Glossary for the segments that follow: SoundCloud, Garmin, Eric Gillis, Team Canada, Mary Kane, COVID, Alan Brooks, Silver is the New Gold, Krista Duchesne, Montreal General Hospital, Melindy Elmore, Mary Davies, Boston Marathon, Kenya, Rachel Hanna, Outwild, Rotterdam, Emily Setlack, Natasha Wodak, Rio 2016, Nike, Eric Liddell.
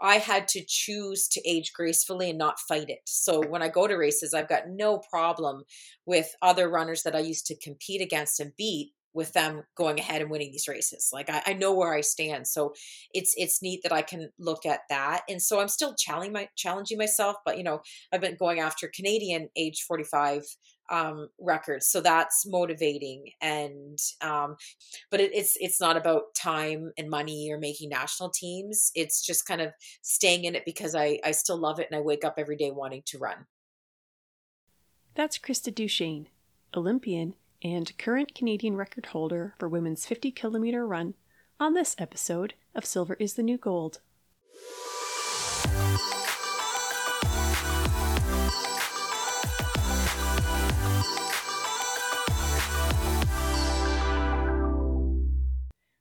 I had to choose to age gracefully and not fight it. So when I go to races, I've got no problem with other runners that I used to compete against and beat with them going ahead and winning these races. Like I know where I stand. So it's neat that I can look at that. And so I'm still challenging myself, but you know, I've been going after Canadian age 45 records. So that's motivating. And, but it's not about time and money or making national teams. It's just kind of staying in it because I still love it. And I wake up every day wanting to run. That's Krista Duchesne, Olympian and current Canadian record holder for women's 50-kilometer run on this episode of Silver is the New Gold.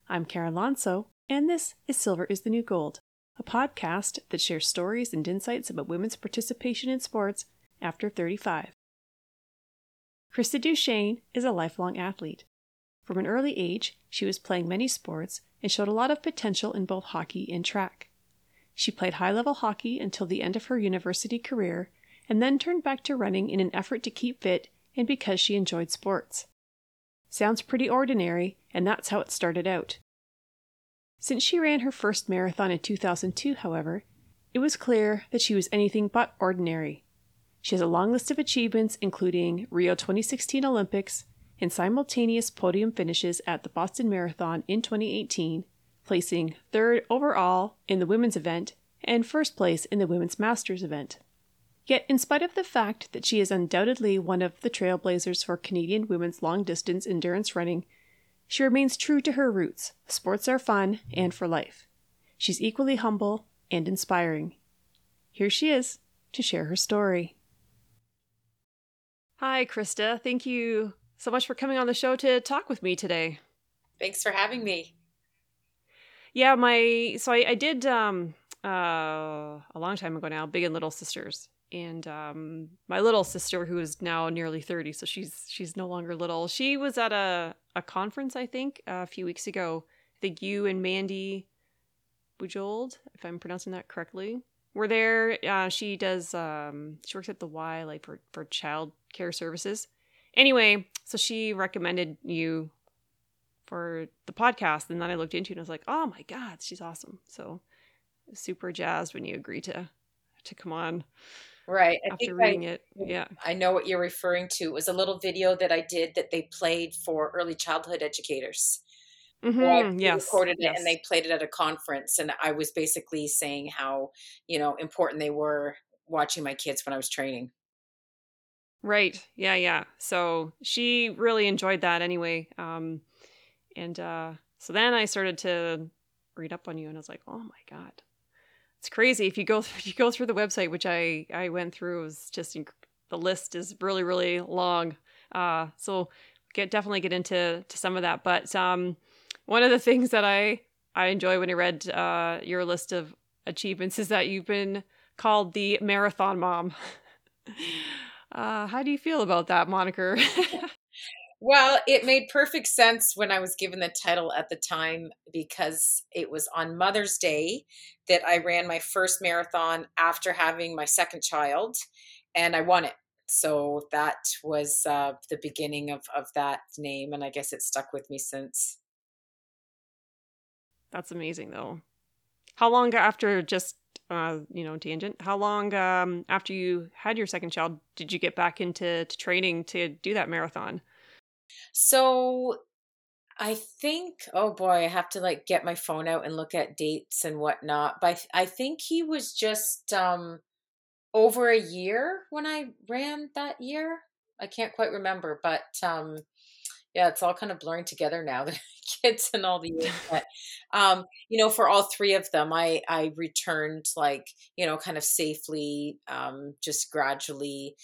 I'm Karen Lonzo, and this is Silver is the New Gold, a podcast that shares stories and insights about women's participation in sports after 35. Krista Duchesne is a lifelong athlete. From an early age, she was playing many sports and showed a lot of potential in both hockey and track. She played high-level hockey until the end of her university career and then turned back to running in an effort to keep fit and because she enjoyed sports. Sounds pretty ordinary, and that's how it started out. Since she ran her first marathon in 2002, however, it was clear that she was anything but ordinary. She has a long list of achievements, including Rio 2016 Olympics and simultaneous podium finishes at the Boston Marathon in 2018, placing third overall in the women's event and first place in the women's masters event. Yet, in spite of the fact that she is undoubtedly one of the trailblazers for Canadian women's long-distance endurance running, she remains true to her roots. Sports are fun and for life. She's equally humble and inspiring. Here she is to share her story. Hi, Krista. Thank you so much for coming on the show to talk with me today. Thanks for having me. Yeah, I did a long time ago now, Big and Little Sisters, and my little sister, who is now nearly 30, so she's no longer little. She was at a conference, I think, a few weeks ago. I think you and Mandy Bujold, if I'm pronouncing that correctly, were there. She works at the Y, like for child care services. Anyway, so she recommended you for the podcast, and then I looked into it and I was like, oh my God, she's awesome. So super jazzed when you agree to come on. Right. After reading it. Yeah. I know what you're referring to. It was a little video that I did that they played for early childhood educators. Mm-hmm. Recorded it and they played it at a conference, and I was basically saying how, you know, important they were watching my kids when I was training. Right. Yeah. Yeah. So she really enjoyed that anyway. So then I started to read up on you, and I was like, oh my God, it's crazy. If you go through the website, which I went through, it was just the list is really, really long. So definitely get into some of that. But one of the things that I enjoy when I read your list of achievements is that you've been called the marathon mom. How do you feel about that moniker? Well, it made perfect sense when I was given the title at the time, because it was on Mother's Day that I ran my first marathon after having my second child, and I won it. So that was the beginning of that name, and I guess it stuck with me since. That's amazing, though. How long after, just tangent, how long after you had your second child did you get back into training to do that marathon? So I think, I have to get my phone out and look at dates and whatnot. But I think he was just over a year when I ran that year. I can't quite remember, but it's all kind of blurring together now, the kids and all the years. But, for all three of them, I returned kind of safely, just gradually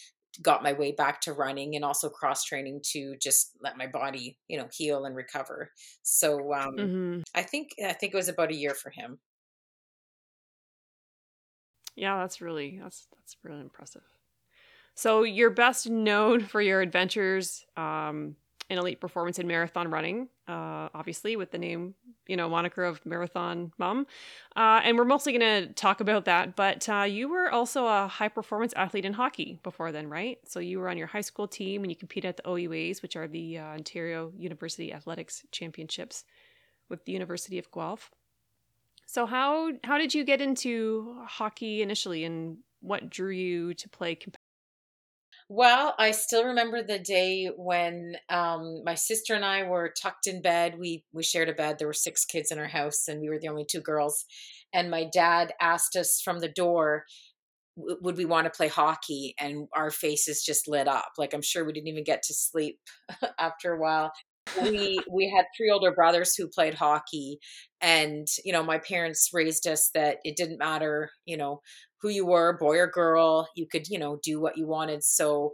got my way back to running and also cross training to just let my body, heal and recover. So I think it was about a year for him. Yeah, that's really impressive. So you're best known for your adventures an elite performance in marathon running, obviously with the name, you know, moniker of Marathon Mom. And we're mostly going to talk about that. But you were also a high performance athlete in hockey before then, right? So you were on your high school team and you competed at the OUAs, which are the Ontario University Athletics Championships with the University of Guelph. So how did you get into hockey initially, and what drew you to play competitive? Well, I still remember the day when my sister and I were tucked in bed. We shared a bed. There were 6 kids in our house, and we were the only 2 girls. And my dad asked us from the door, would we want to play hockey? And our faces just lit up. Like, I'm sure we didn't even get to sleep after a while. We had 3 older brothers who played hockey, and, you know, my parents raised us that it didn't matter, you know, who you were, boy or girl, you could, you know, do what you wanted. So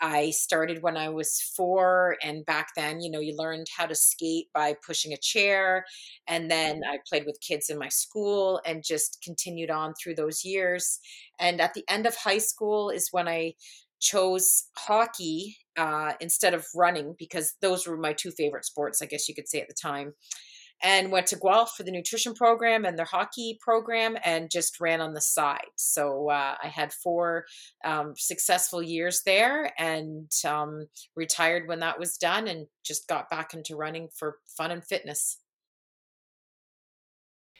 I started when I was 4, and back then, you know, you learned how to skate by pushing a chair. And then I played with kids in my school and just continued on through those years. And at the end of high school is when I chose hockey instead of running, because those were my 2 favorite sports, I guess you could say, at the time, and went to Guelph for the nutrition program and their hockey program and just ran on the side. So I had 4 successful years there, and retired when that was done and just got back into running for fun and fitness.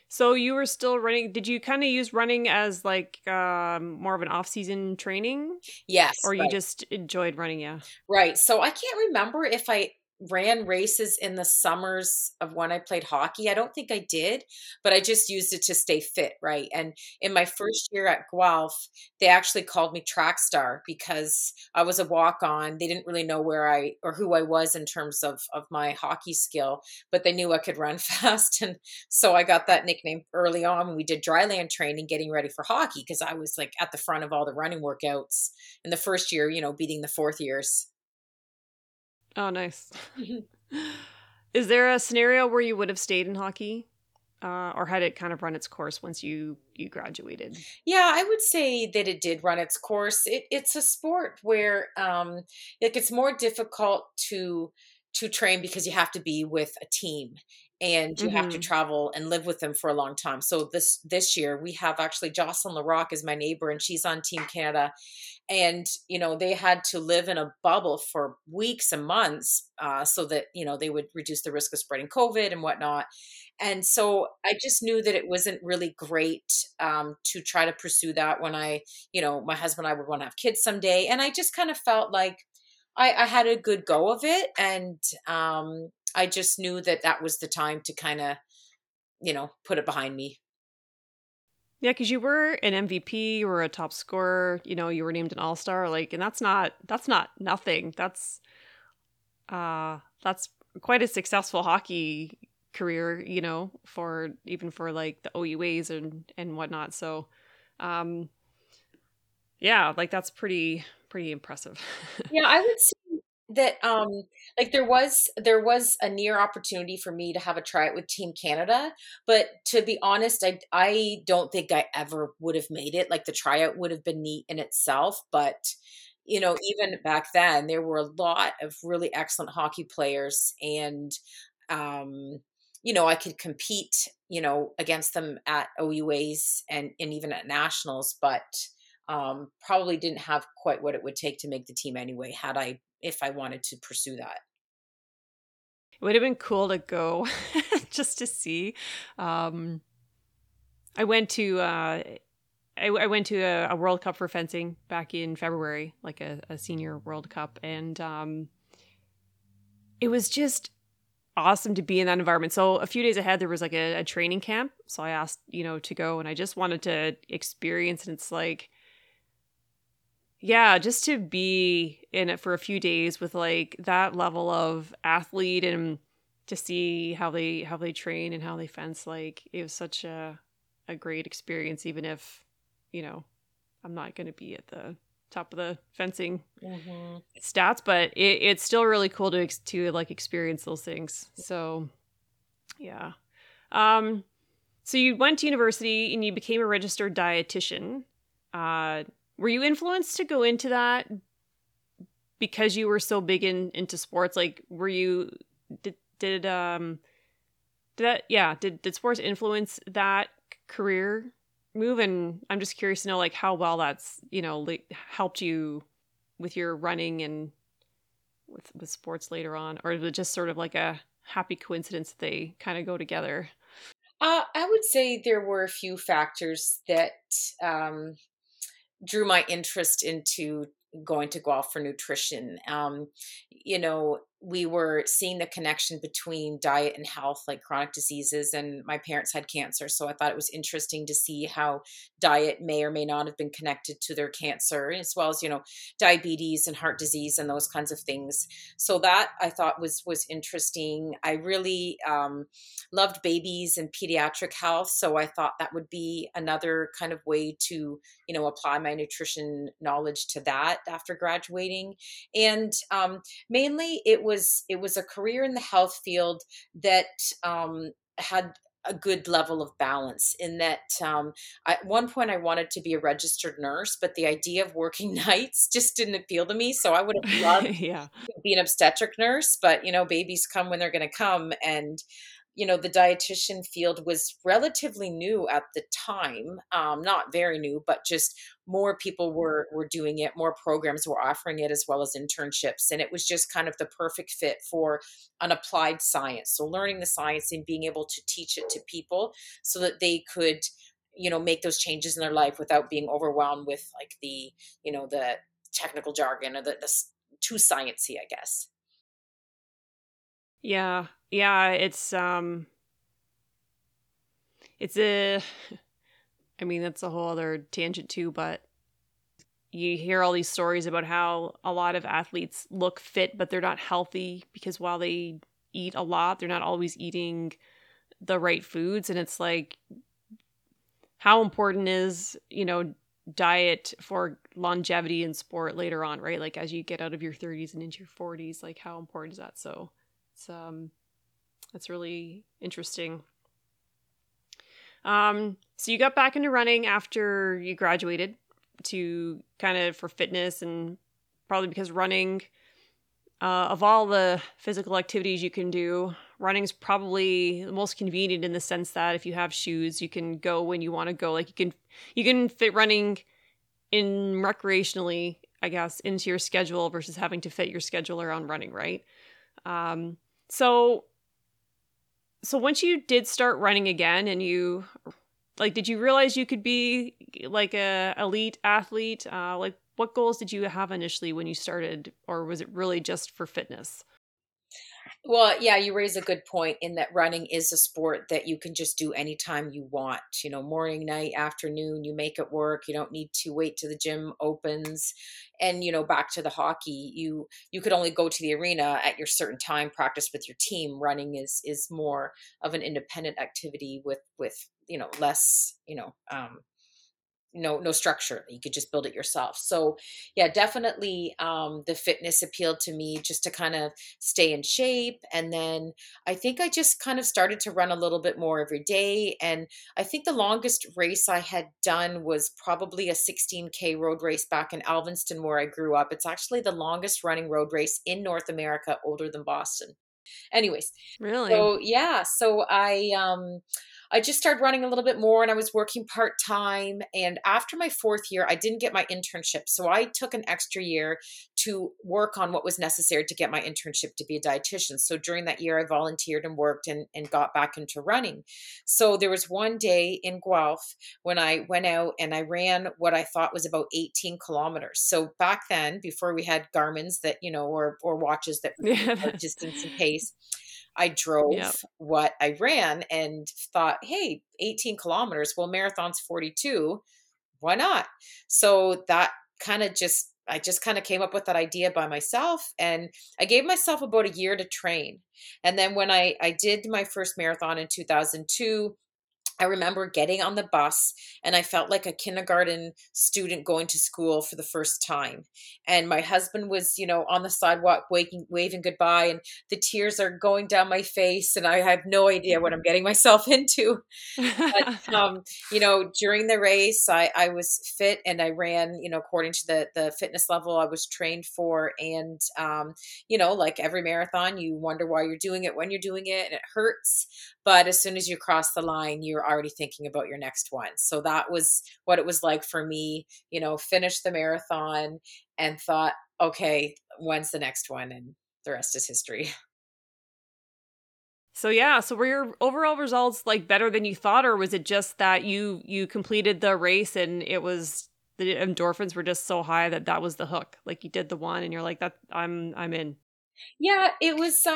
So you were still running. Did you kind of use running as like more of an off-season training? Yes. Or you just enjoyed running, yeah. Right. So I can't remember if I ran races in the summers of when I played hockey. I don't think I did, but I just used it to stay fit, right? And in my first year at Guelph, they actually called me track star because I was a walk-on. They didn't really know where I or who I was in terms of my hockey skill, but they knew I could run fast. And so I got that nickname early on. We did dryland training, getting ready for hockey, because I was like at the front of all the running workouts in the first year, you know, beating the fourth years. Oh, nice. Is there a scenario where you would have stayed in hockey or had it kind of run its course once you graduated? Yeah, I would say that it did run its course. It's a sport where like it's more difficult to train because you have to be with a team and you have to travel and live with them for a long time. So this year we have actually Jocelyn Larocque is my neighbor, and she's on Team Canada. And, you know, they had to live in a bubble for weeks and months so that, you know, they would reduce the risk of spreading COVID and whatnot. And so I just knew that it wasn't really great to try to pursue that when I, you know, my husband and I would want to have kids someday. And I just kind of felt like I had a good go of it. And I just knew that was the time to kind of, you know, put it behind me. Yeah, because you were an MVP, you were a top scorer, you know, you were named an all-star, like, and that's not nothing. That's quite a successful hockey career, you know, for like the OUAs and whatnot. So, yeah, like that's pretty impressive. Yeah, I would say that like there was a near opportunity for me to have a tryout with Team Canada, but to be honest, I don't think I ever would have made it. Like the tryout would have been neat in itself, but you know, even back then there were a lot of really excellent hockey players, and you know, I could compete, you know, against them at OUAs and even at nationals, but probably didn't have quite what it would take to make the team anyway, if I wanted to pursue that. It would have been cool to go just to see. I went to a World Cup for fencing back in February, like a senior World Cup. And it was just awesome to be in that environment. So a few days ahead, there was like a training camp. So I asked, you know, to go, and I just wanted to experience. And it's like, yeah, just to be in it for a few days with like that level of athlete and to see how they train and how they fence, like it was such a great experience, even if, you know, I'm not going to be at the top of the fencing stats, but it's still really cool to like experience those things. So, yeah. So you went to university and you became a registered dietitian. Were you influenced to go into that because you were so big into sports, like, were you, did sports influence that career move? And I'm just curious to know, like, how well that's, you know, like, helped you with your running and with sports later on, or is it just sort of like a happy coincidence that they kind of go together? I would say there were a few factors that drew my interest into going to Guelph for nutrition. You know, we were seeing the connection between diet and health, like chronic diseases, and my parents had cancer. So I thought it was interesting to see how diet may or may not have been connected to their cancer, as well as, you know, diabetes and heart disease and those kinds of things. So that I thought was interesting. I really loved babies and pediatric health. So I thought that would be another kind of way to, you know, apply my nutrition knowledge to that after graduating. And mainly it was a career in the health field that had a good level of balance, in that at one point I wanted to be a registered nurse, but the idea of working nights just didn't appeal to me. So I would have loved to be an obstetric nurse, but, you know, babies come when they're going to come. And, you know, the dietitian field was relatively new at the time, not very new, but just more people were doing it, more programs were offering it, as well as internships. And it was just kind of the perfect fit for an applied science. So learning the science and being able to teach it to people so that they could, you know, make those changes in their life without being overwhelmed with, like, the, you know, the technical jargon, or the too sciencey, I guess. Yeah. Yeah. I mean, that's a whole other tangent too, but you hear all these stories about how a lot of athletes look fit, but they're not healthy, because while they eat a lot, they're not always eating the right foods. And it's like, how important is, you know, diet for longevity in sport later on, right? Like, as you get out of your 30s and into your 40s, like, how important is that? So it's that's really interesting. So you got back into running after you graduated, to kind of for fitness, and probably because running, of all the physical activities you can do, running is probably the most convenient in the sense that if you have shoes, you can go when you want to go. Like, you can fit running in recreationally, I guess, into your schedule versus having to fit your schedule around running, right? So once you did start running again, and you, like, did you realize you could be like a elite athlete? Like, what goals did you have initially when you started, or was it really just for fitness? Well, yeah, you raise a good point in that running is a sport that you can just do anytime you want, you know, morning, night, afternoon, you make it work. You don't need to wait till the gym opens. And, you know, back to the hockey, you could only go to the arena at your certain time, practice with your team. Running is more of an independent activity with, you know, less, you know, no structure. You could just build it yourself. So yeah, definitely the fitness appealed to me, just to kind of stay in shape. And then I think I just kind of started to run a little bit more every day. And I think the longest race I had done was probably a 16K road race back in Alvinston, where I grew up. It's actually the longest running road race in North America, older than Boston. Anyways. Really? So yeah. So I just started running a little bit more, and I was working part-time. And after my fourth year, I didn't get my internship. So I took an extra year to work on what was necessary to get my internship to be a dietitian. So during that year, I volunteered and worked and got back into running. So there was one day in Guelph when I went out and I ran what I thought was about 18 kilometers. So back then, before we had Garmin's that, you know, or watches that distance and pace, I drove what I ran and thought, hey, 18 kilometers, well, marathon's 42. Why not? So that kind of just, I just kind of came up with that idea by myself, and I gave myself about a year to train. And then when I did my first marathon in 2002, I remember getting on the bus and I felt like a kindergarten student going to school for the first time. And my husband was, you know, on the sidewalk waving goodbye, and the tears are going down my face and I have no idea what I'm getting myself into. But, you know, during the race, I was fit and I ran, you know, according to the fitness level I was trained for. And, you know, like every marathon, you wonder why you're doing it when you're doing it, and it hurts. But as soon as you cross the line, you're already thinking about your next one. So that was what it was like for me, you know, finished the marathon and thought, okay, when's the next one? And the rest is history. So yeah, so were your overall results like better than you thought, or was it just that you completed the race and it was the endorphins were just so high that was the hook? Like you did the one and you're like, that I'm in. Yeah, it was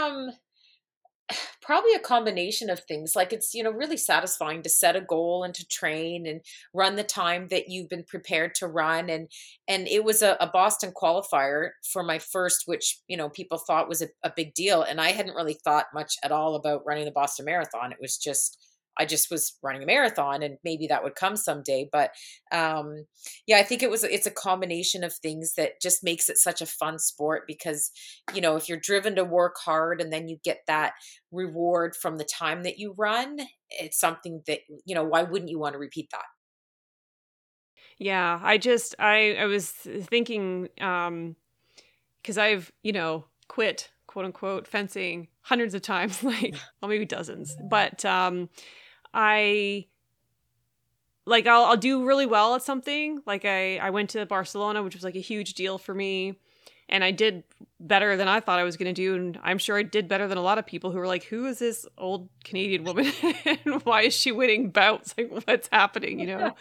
probably a combination of things. Like it's, you know, really satisfying to set a goal and to train and run the time that you've been prepared to run. And it was a Boston qualifier for my first, which, you know, people thought was a big deal. And I hadn't really thought much at all about running the Boston Marathon. It was just, I just was running a marathon, and maybe that would come someday. But yeah, I think it's a combination of things that just makes it such a fun sport, because, you know, if you're driven to work hard and then you get that reward from the time that you run, it's something that, you know, why wouldn't you want to repeat that? Yeah, I was thinking, because I've, you know, quit, quote unquote, fencing hundreds of times, like, well, maybe dozens, but I'll do really well at something. Like I went to Barcelona, which was like a huge deal for me. And I did better than I thought I was going to do. And I'm sure I did better than a lot of people who were like, who is this old Canadian woman? And why is she winning bouts? Like, what's happening, you know?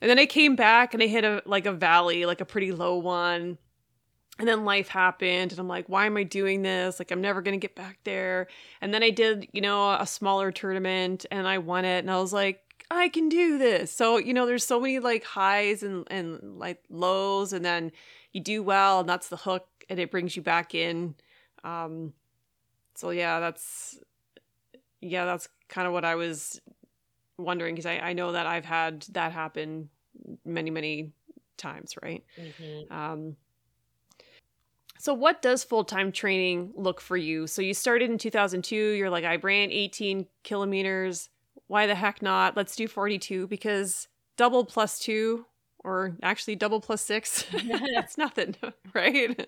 And then I came back and I hit a valley, like a pretty low one. And then life happened and I'm like, why am I doing this? Like, I'm never going to get back there. And then I did, you know, a smaller tournament and I won it and I was like, I can do this. So, you know, there's so many like highs and like lows, and then you do well and that's the hook and it brings you back in. So that's kind of what I was wondering, because I know that I've had that happen many, many times. Right. Mm-hmm. So what does full-time training look for you? So you started in 2002. You're like, I ran 18 kilometers. Why the heck not? Let's do 42, because double plus 2, or actually double plus 6, that's nothing, right?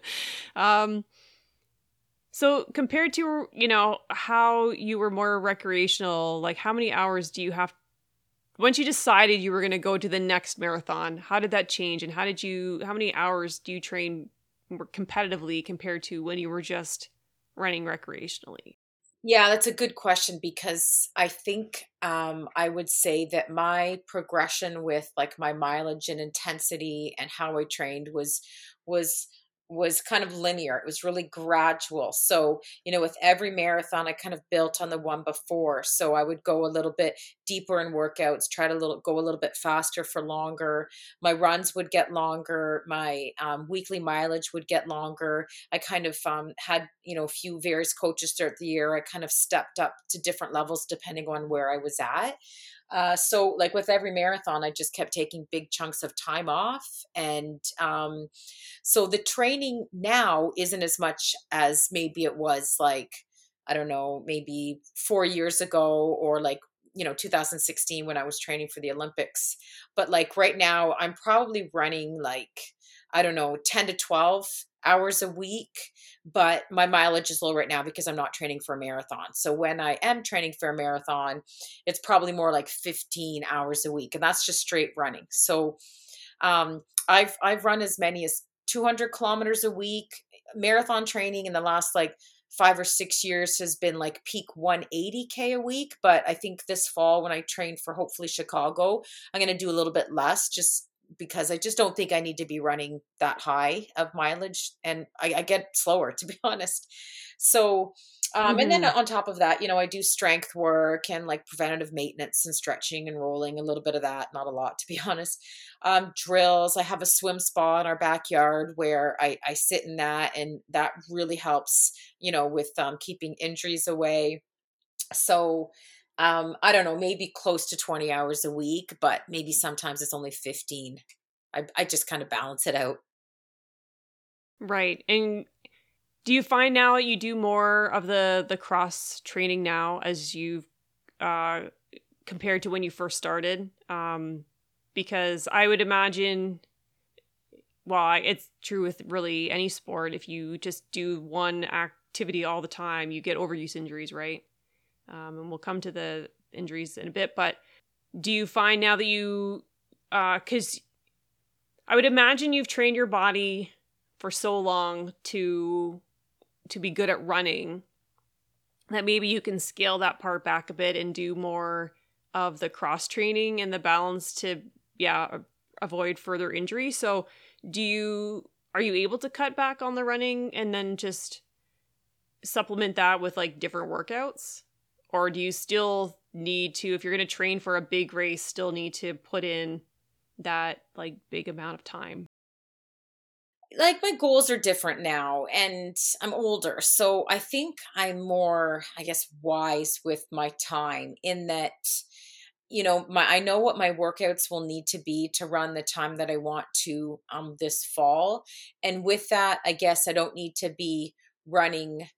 So compared to, you know, how you were more recreational, like how many hours do you have? Once you decided you were going to go to the next marathon, how did that change? And how many hours do you train competitively compared to when you were just running recreationally? Yeah, that's a good question, because I think I would say that my progression with like my mileage and intensity and how I trained was kind of linear. It was really gradual. So, you know, with every marathon, I kind of built on the one before. So I would go a little bit deeper in workouts, try to go a little bit faster for longer. My runs would get longer. My weekly mileage would get longer. I kind of had, you know, a few various coaches throughout the year. I kind of stepped up to different levels depending on where I was at. So like with every marathon, I just kept taking big chunks of time off. And so the training now isn't as much as maybe it was like, I don't know, maybe 4 years ago, or like, you know, 2016 when I was training for the Olympics. But like right now, I'm probably running like, I don't know, 10 to 12 hours a week, but my mileage is low right now because I'm not training for a marathon. So when I am training for a marathon, it's probably more like 15 hours a week, and that's just straight running. So I've run as many as 200 kilometers a week. Marathon training in the last like 5 or 6 years has been like peak 180K a week. But I think this fall when I train for hopefully Chicago, I'm going to do a little bit less, just because I just don't think I need to be running that high of mileage, and I get slower, to be honest. So, and then on top of that, you know, I do strength work and like preventative maintenance and stretching and rolling, a little bit of that, not a lot, to be honest. Drills. I have a swim spa in our backyard where I sit in that, and that really helps, you know, with keeping injuries away. So I don't know, maybe close to 20 hours a week, but maybe sometimes it's only 15. I just kind of balance it out. Right. And do you find now you do more of the cross training now as you've compared to when you first started? Because I would imagine, well, it's true with really any sport. If you just do one activity all the time, you get overuse injuries, right? And we'll come to the injuries in a bit. But do you find now that you, because I would imagine you've trained your body for so long to be good at running, that maybe you can scale that part back a bit and do more of the cross training and the balance to, yeah, avoid further injury. So are you able to cut back on the running and then just supplement that with like different workouts? Or do you still need to, if you're going to train for a big race, still need to put in that like big amount of time? Like, my goals are different now and I'm older. So I think I'm more, I guess, wise with my time in that, you know, I know what my workouts will need to be to run the time that I want to this fall. And with that, I guess I don't need to be running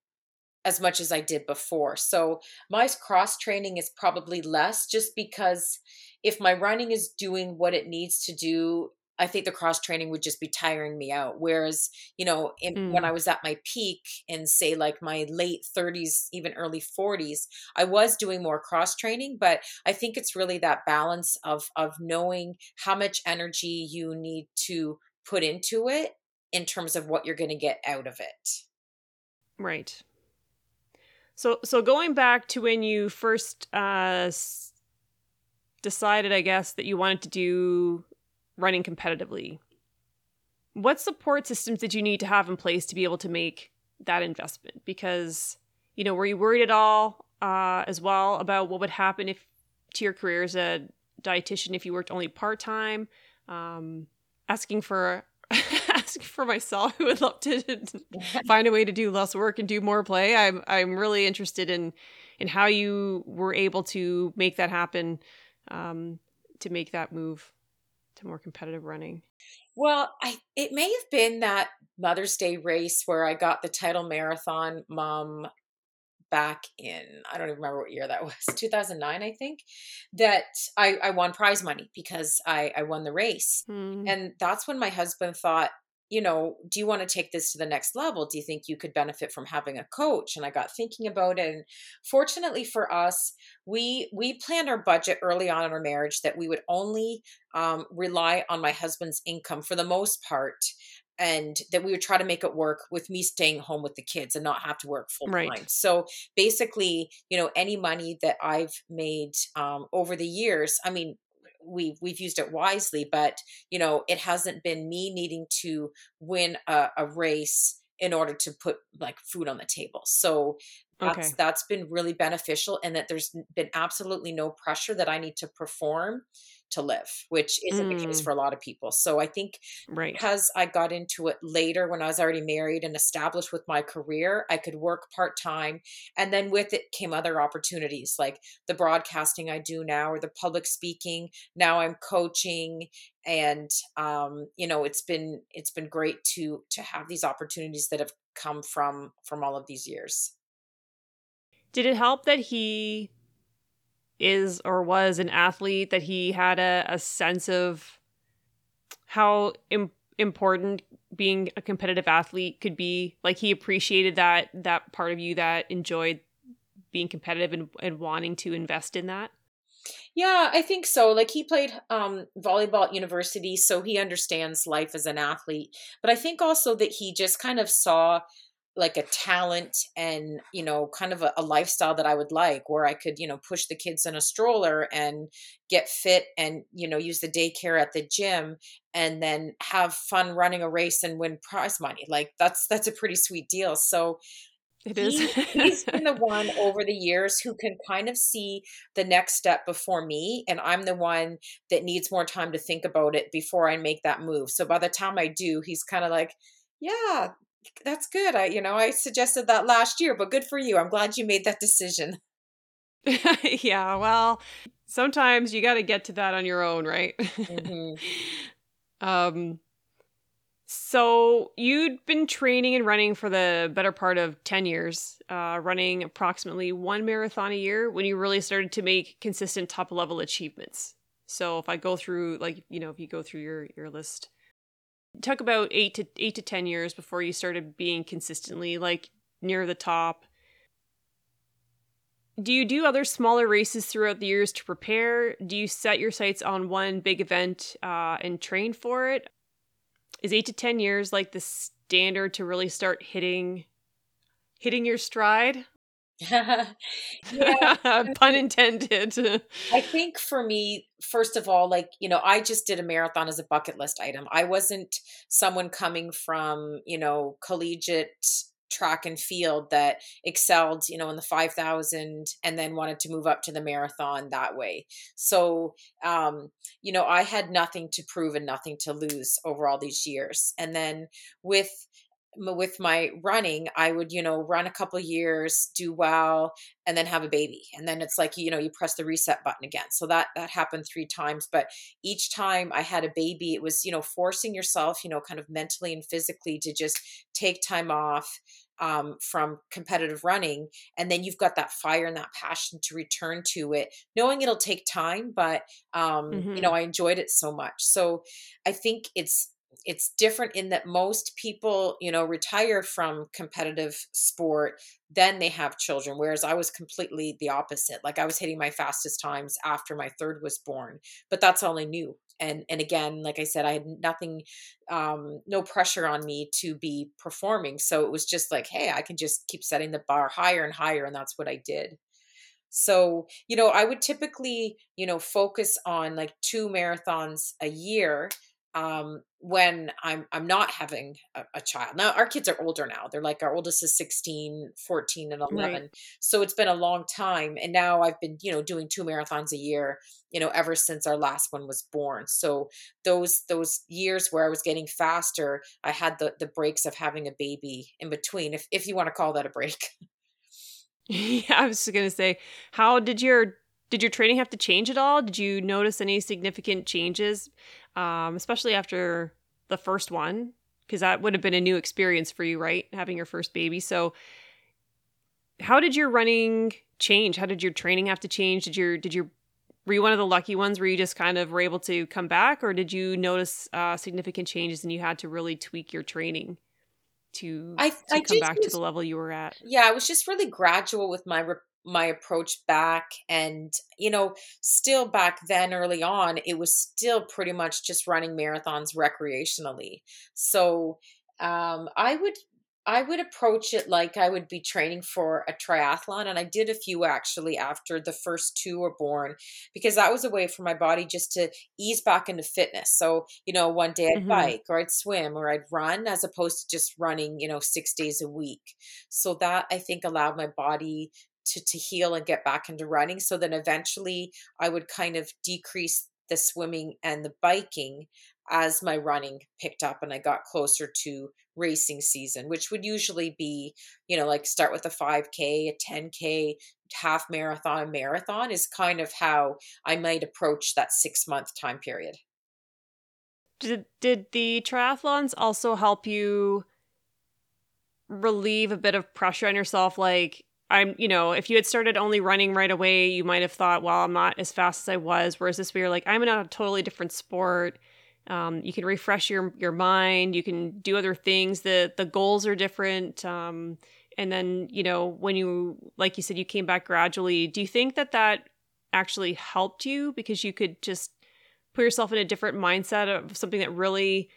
as much as I did before. So my cross training is probably less, just because if my running is doing what it needs to do, I think the cross training would just be tiring me out. Whereas, you know, when I was at my peak in, say, like my late 30s, even early 40s, I was doing more cross training. But I think it's really that balance of knowing how much energy you need to put into it in terms of what you're going to get out of it. Right. So going back to when you first decided, I guess, that you wanted to do running competitively, what support systems did you need to have in place to be able to make that investment? Because, you know, were you worried at all as well about what would happen if to your career as a dietitian if you worked only part-time? Asking for myself, who would love to find a way to do less work and do more play. I'm really interested in how you were able to make that happen, to make that move to more competitive running. Well, it may have been that Mother's Day race where I got the title marathon mom back in, I don't even remember what year that was, 2009, I think, that I won prize money because I won the race. Mm-hmm. And that's when my husband thought, you know, do you want to take this to the next level? Do you think you could benefit from having a coach? And I got thinking about it. And fortunately for us, we planned our budget early on in our marriage that we would only rely on my husband's income for the most part, and that we would try to make it work with me staying home with the kids and not have to work full time. Right. So basically, you know, any money that I've made over the years, I mean, we've used it wisely, but, you know, it hasn't been me needing to win a race in order to put like food on the table. So that's been really beneficial, and that there's been absolutely no pressure that I need to perform to live, which isn't the case for a lot of people. So I think because I got into it later when I was already married and established with my career, I could work part-time. And then with it came other opportunities like the broadcasting I do now, or the public speaking. Now I'm coaching, and, you know, it's been great to have these opportunities that have come from all of these years. Did it help that he is or was an athlete, that he had a sense of how important being a competitive athlete could be? Like, he appreciated that part of you that enjoyed being competitive and wanting to invest in that? Yeah, I think so. Like, he played volleyball at university, so he understands life as an athlete. But I think also that he just kind of saw like a talent and, you know, kind of a lifestyle that I would like, where I could, you know, push the kids in a stroller and get fit and, you know, use the daycare at the gym and then have fun running a race and win prize money. Like, that's a pretty sweet deal. So it is. He's been the one over the years who can kind of see the next step before me. And I'm the one that needs more time to think about it before I make that move. So by the time I do, he's kind of like, yeah, that's good. I suggested that last year, but good for you. I'm glad you made that decision. Yeah, well, sometimes you got to get to that on your own, right? Mm-hmm. So you'd been training and running for the better part of 10 years, running approximately one marathon a year when you really started to make consistent top-level achievements. So if I go through, like, you know, if you go through your list, talk about eight to 10 years before you started being consistently, like, near the top. Do you do other smaller races throughout the years to prepare? Do you set your sights on one big event and train for it? Is 8 to 10 years like the standard to really start hitting your stride? Pun intended. I think for me, first of all, like, you know, I just did a marathon as a bucket list item. I wasn't someone coming from, you know, collegiate track and field that excelled, you know, in the 5,000 and then wanted to move up to the marathon that way. So, you know, I had nothing to prove and nothing to lose over all these years. And then with my running, I would, you know, run a couple of years, do well, and then have a baby. And then it's like, you know, you press the reset button again. So that happened 3 times, but each time I had a baby, it was, you know, forcing yourself, you know, kind of mentally and physically to just take time off, from competitive running. And then you've got that fire and that passion to return to it, knowing it'll take time, but, mm-hmm. you know, I enjoyed it so much. So I think it's different in that most people, you know, retire from competitive sport, then they have children. Whereas I was completely the opposite. Like I was hitting my fastest times after my third was born, but that's all I knew. And again, like I said, I had nothing, no pressure on me to be performing. So it was just like, hey, I can just keep setting the bar higher and higher. And that's what I did. So, you know, I would typically, you know, focus on like 2 marathons a year, when I'm not having a child. Now our kids are older now. They're like, our oldest is 16, 14 and 11. Right. So it's been a long time. And now I've been, you know, doing 2 marathons a year, you know, ever since our last one was born. So those years where I was getting faster, I had the breaks of having a baby in between, if you want to call that a break. Yeah. I was just going to say, how did your training have to change at all? Did you notice any significant changes, especially after the first one? Because that would have been a new experience for you, right? Having your first baby. So how did your running change? How did your training have to change? Were you one of the lucky ones where you just kind of were able to come back, or did you notice significant changes and you had to really tweak your training to come back to the level you were at? Yeah, I was just really gradual with my approach back. And, you know, still back then early on, it was still pretty much just running marathons recreationally. So, I would approach it like I would be training for a triathlon. And I did a few actually after the first 2 were born, because that was a way for my body just to ease back into fitness. So, you know, one day I'd mm-hmm. bike or I'd swim or I'd run, as opposed to just running, you know, 6 days a week. So that I think allowed my body to heal and get back into running. So then eventually I would kind of decrease the swimming and the biking as my running picked up and I got closer to racing season, which would usually be, you know, like start with a 5K, a 10K, half marathon. Marathon is kind of how I might approach that 6-month time period. Did the triathlons also help you relieve a bit of pressure on yourself? Like, you know, if you had started only running right away, you might have thought, well, I'm not as fast as I was. Whereas this way, you're like, I'm in a totally different sport. You can refresh your mind. You can do other things. The goals are different. And then, you know, when you, like you said, you came back gradually. Do you think that actually helped you? Because you could just put yourself in a different mindset of something that really,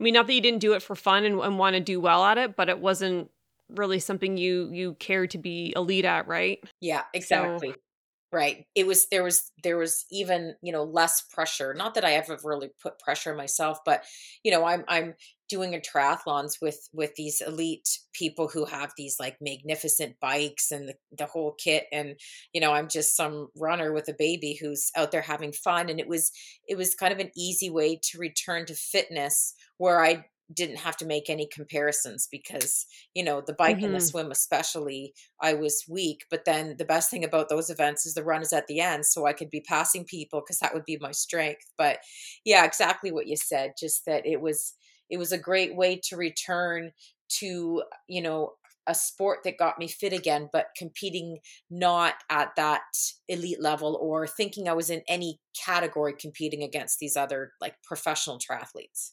I mean, not that you didn't do it for fun and want to do well at it, but it wasn't really something you care to be elite at, right? Yeah, exactly. So. Right. It was, there was even, you know, less pressure. Not that I ever really put pressure on myself, but, you know, I'm doing a triathlons with these elite people who have these like magnificent bikes and the whole kit. And, you know, I'm just some runner with a baby who's out there having fun. And it was kind of an easy way to return to fitness where I didn't have to make any comparisons because, you know, the bike and the swim, especially, I was weak. But then the best thing about those events is the run is at the end. So I could be passing people because that would be my strength. But yeah, exactly what you said, just that it was a great way to return to, you know, a sport that got me fit again, but competing not at that elite level or thinking I was in any category competing against these other like professional triathletes.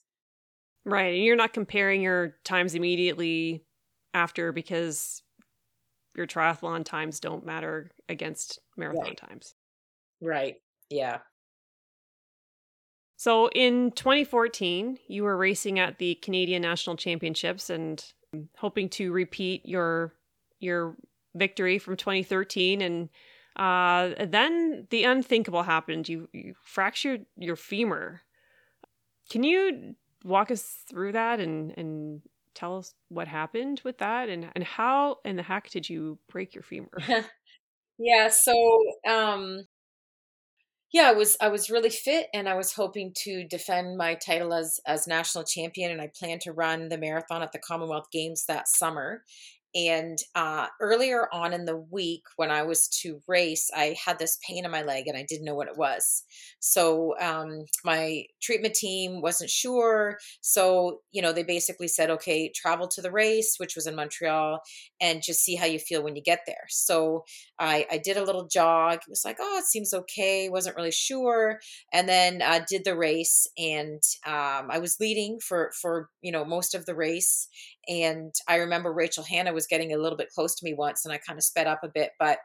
Right. And you're not comparing your times immediately after because your triathlon times don't matter against marathon times. Right. Yeah. So in 2014, you were racing at the Canadian National Championships and hoping to repeat your victory from 2013, and then the unthinkable happened. You fractured your femur. Can you walk us through that and tell us what happened with that, and how in the heck did you break your femur? Yeah, so I was really fit, and I was hoping to defend my title as national champion, and I planned to run the marathon at the Commonwealth Games that summer. And earlier on in the week when I was to race, I had this pain in my leg and I didn't know what it was. So my treatment team wasn't sure. So, you know, they basically said, okay, travel to the race, which was in Montreal, and just see how you feel when you get there. So I did a little jog. It was like, oh, it seems okay. Wasn't really sure. And then I did the race, and I was leading for, you know, most of the race. And I remember Rachel Hanna was getting a little bit close to me once, and I kind of sped up a bit. But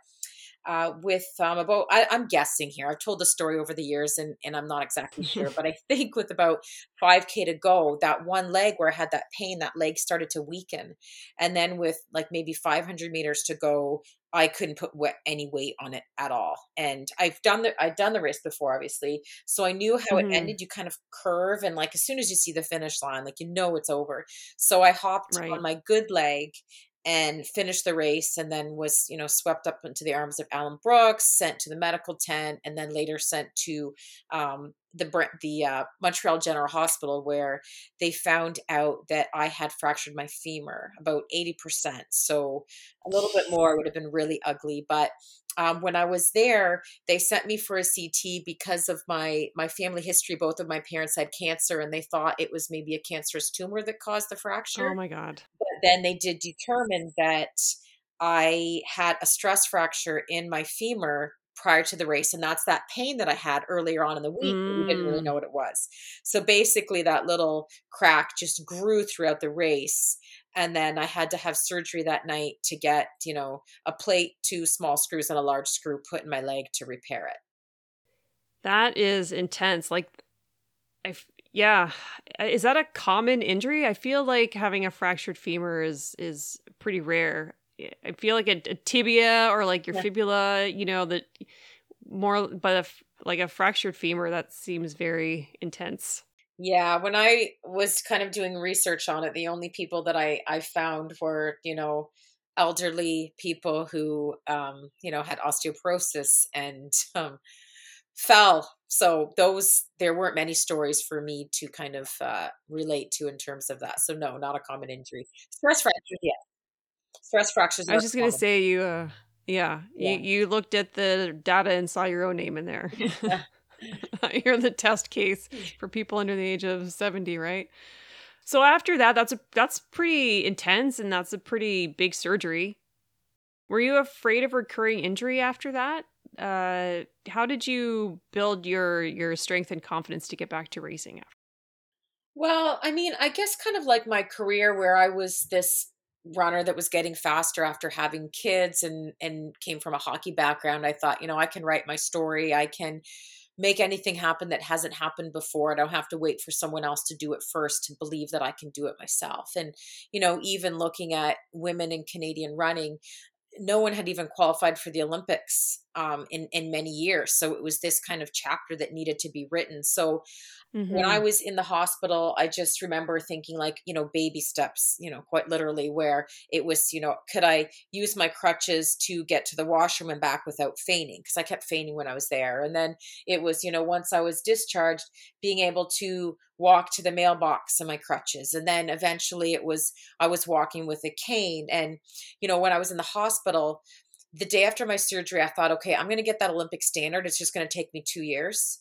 with about, I'm guessing here, I've told the story over the years, and I'm not exactly sure, but I think with about 5K to go, that one leg where I had that pain, that leg started to weaken. And then with like maybe 500 meters to go, I couldn't put any weight on it at all. And I've done the race before, obviously. So I knew how it ended. You kind of curve. And like, as soon as you see the finish line, like, you know, it's over. So I hopped on my good leg and finished the race, and then was, you know, swept up into the arms of Alan Brooks, sent to the medical tent, and then later sent to the Montreal General Hospital, where they found out that I had fractured my femur about 80%. So a little bit more would have been really ugly. But when I was there, they sent me for a CT because of my family history. Both of my parents had cancer, and they thought it was maybe a cancerous tumor that caused the fracture. Oh my God. But then they did determine that I had a stress fracture in my femur prior to the race. And that's that pain that I had earlier on in the week. We didn't really know what it was. So basically that little crack just grew throughout the race. And then I had to have surgery that night to get, you know, a plate, 2 small screws and a large screw put in my leg to repair it. That is intense. Like, is that a common injury? I feel like having a fractured femur is pretty rare. I feel like a tibia or like your fibula, you know, that more, but a fractured femur, that seems very intense. Yeah. When I was kind of doing research on it, the only people that I found were, you know, elderly people who, you know, had osteoporosis and fell. So there weren't many stories for me to kind of relate to in terms of that. So no, not a common injury. Stress fractures, yeah. Stress fractures. I was just going to say you looked at the data and saw your own name in there. Yeah. You're the test case for people under the age of 70, right? So after that, that's pretty intense, and that's a pretty big surgery. Were you afraid of recurring injury after that? How did you build your strength and confidence to get back to racing after? Well, I mean, I guess kind of like my career where I was this runner that was getting faster after having kids and came from a hockey background. I thought, you know, I can write my story. I can make anything happen that hasn't happened before. I don't have to wait for someone else to do it first to believe that I can do it myself. And, you know, even looking at women in Canadian running, no one had even qualified for the Olympics in many years. So it was this kind of chapter that needed to be written. So when I was in the hospital, I just remember thinking, like, you know, baby steps, you know, quite literally, where it was, you know, could I use my crutches to get to the washroom and back without fainting? Because I kept fainting when I was there. And then it was, you know, once I was discharged, being able to walk to the mailbox in my crutches. And then eventually it was, I was walking with a cane. And, you know, when I was in the hospital, the day after my surgery, I thought, okay, I'm going to get that Olympic standard. It's just going to take me 2 years.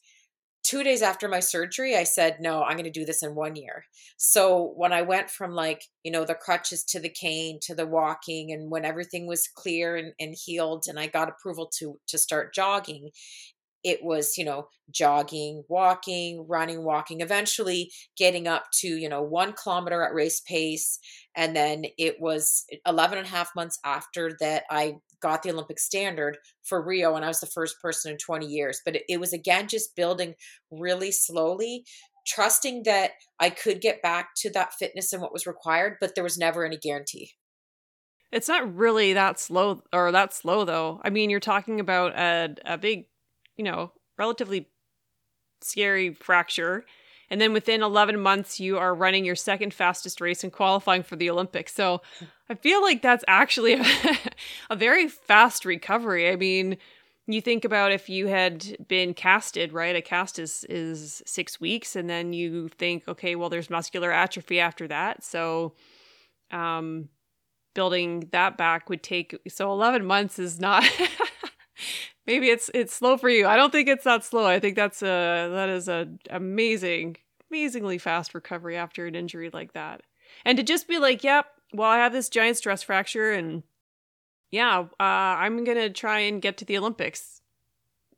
2 days after my surgery, I said, no, I'm going to do this in 1 year. So when I went from, like, you know, the crutches to the cane to the walking, and when everything was clear and healed and I got approval to start jogging, it was, you know, jogging, walking, running, walking, eventually getting up to, you know, 1 kilometer at race pace. And then it was 11 and a half months after that I got the Olympic standard for Rio, and I was the first person in 20 years. But it was, again, just building really slowly, trusting that I could get back to that fitness and what was required, but there was never any guarantee. It's not really that slow though. I mean, you're talking about a big, you know, relatively scary fracture. And then within 11 months, you are running your second fastest race and qualifying for the Olympics. So I feel like that's actually a very fast recovery. I mean, you think about if you had been casted, right? A cast is 6 weeks. And then you think, okay, well, there's muscular atrophy after that. So building that back would take... So 11 months is not... Maybe it's slow for you. I don't think it's that slow. I think that is a amazingly fast recovery after an injury like that. And to just be like, yep, well, I have this giant stress fracture, and yeah, I'm going to try and get to the Olympics.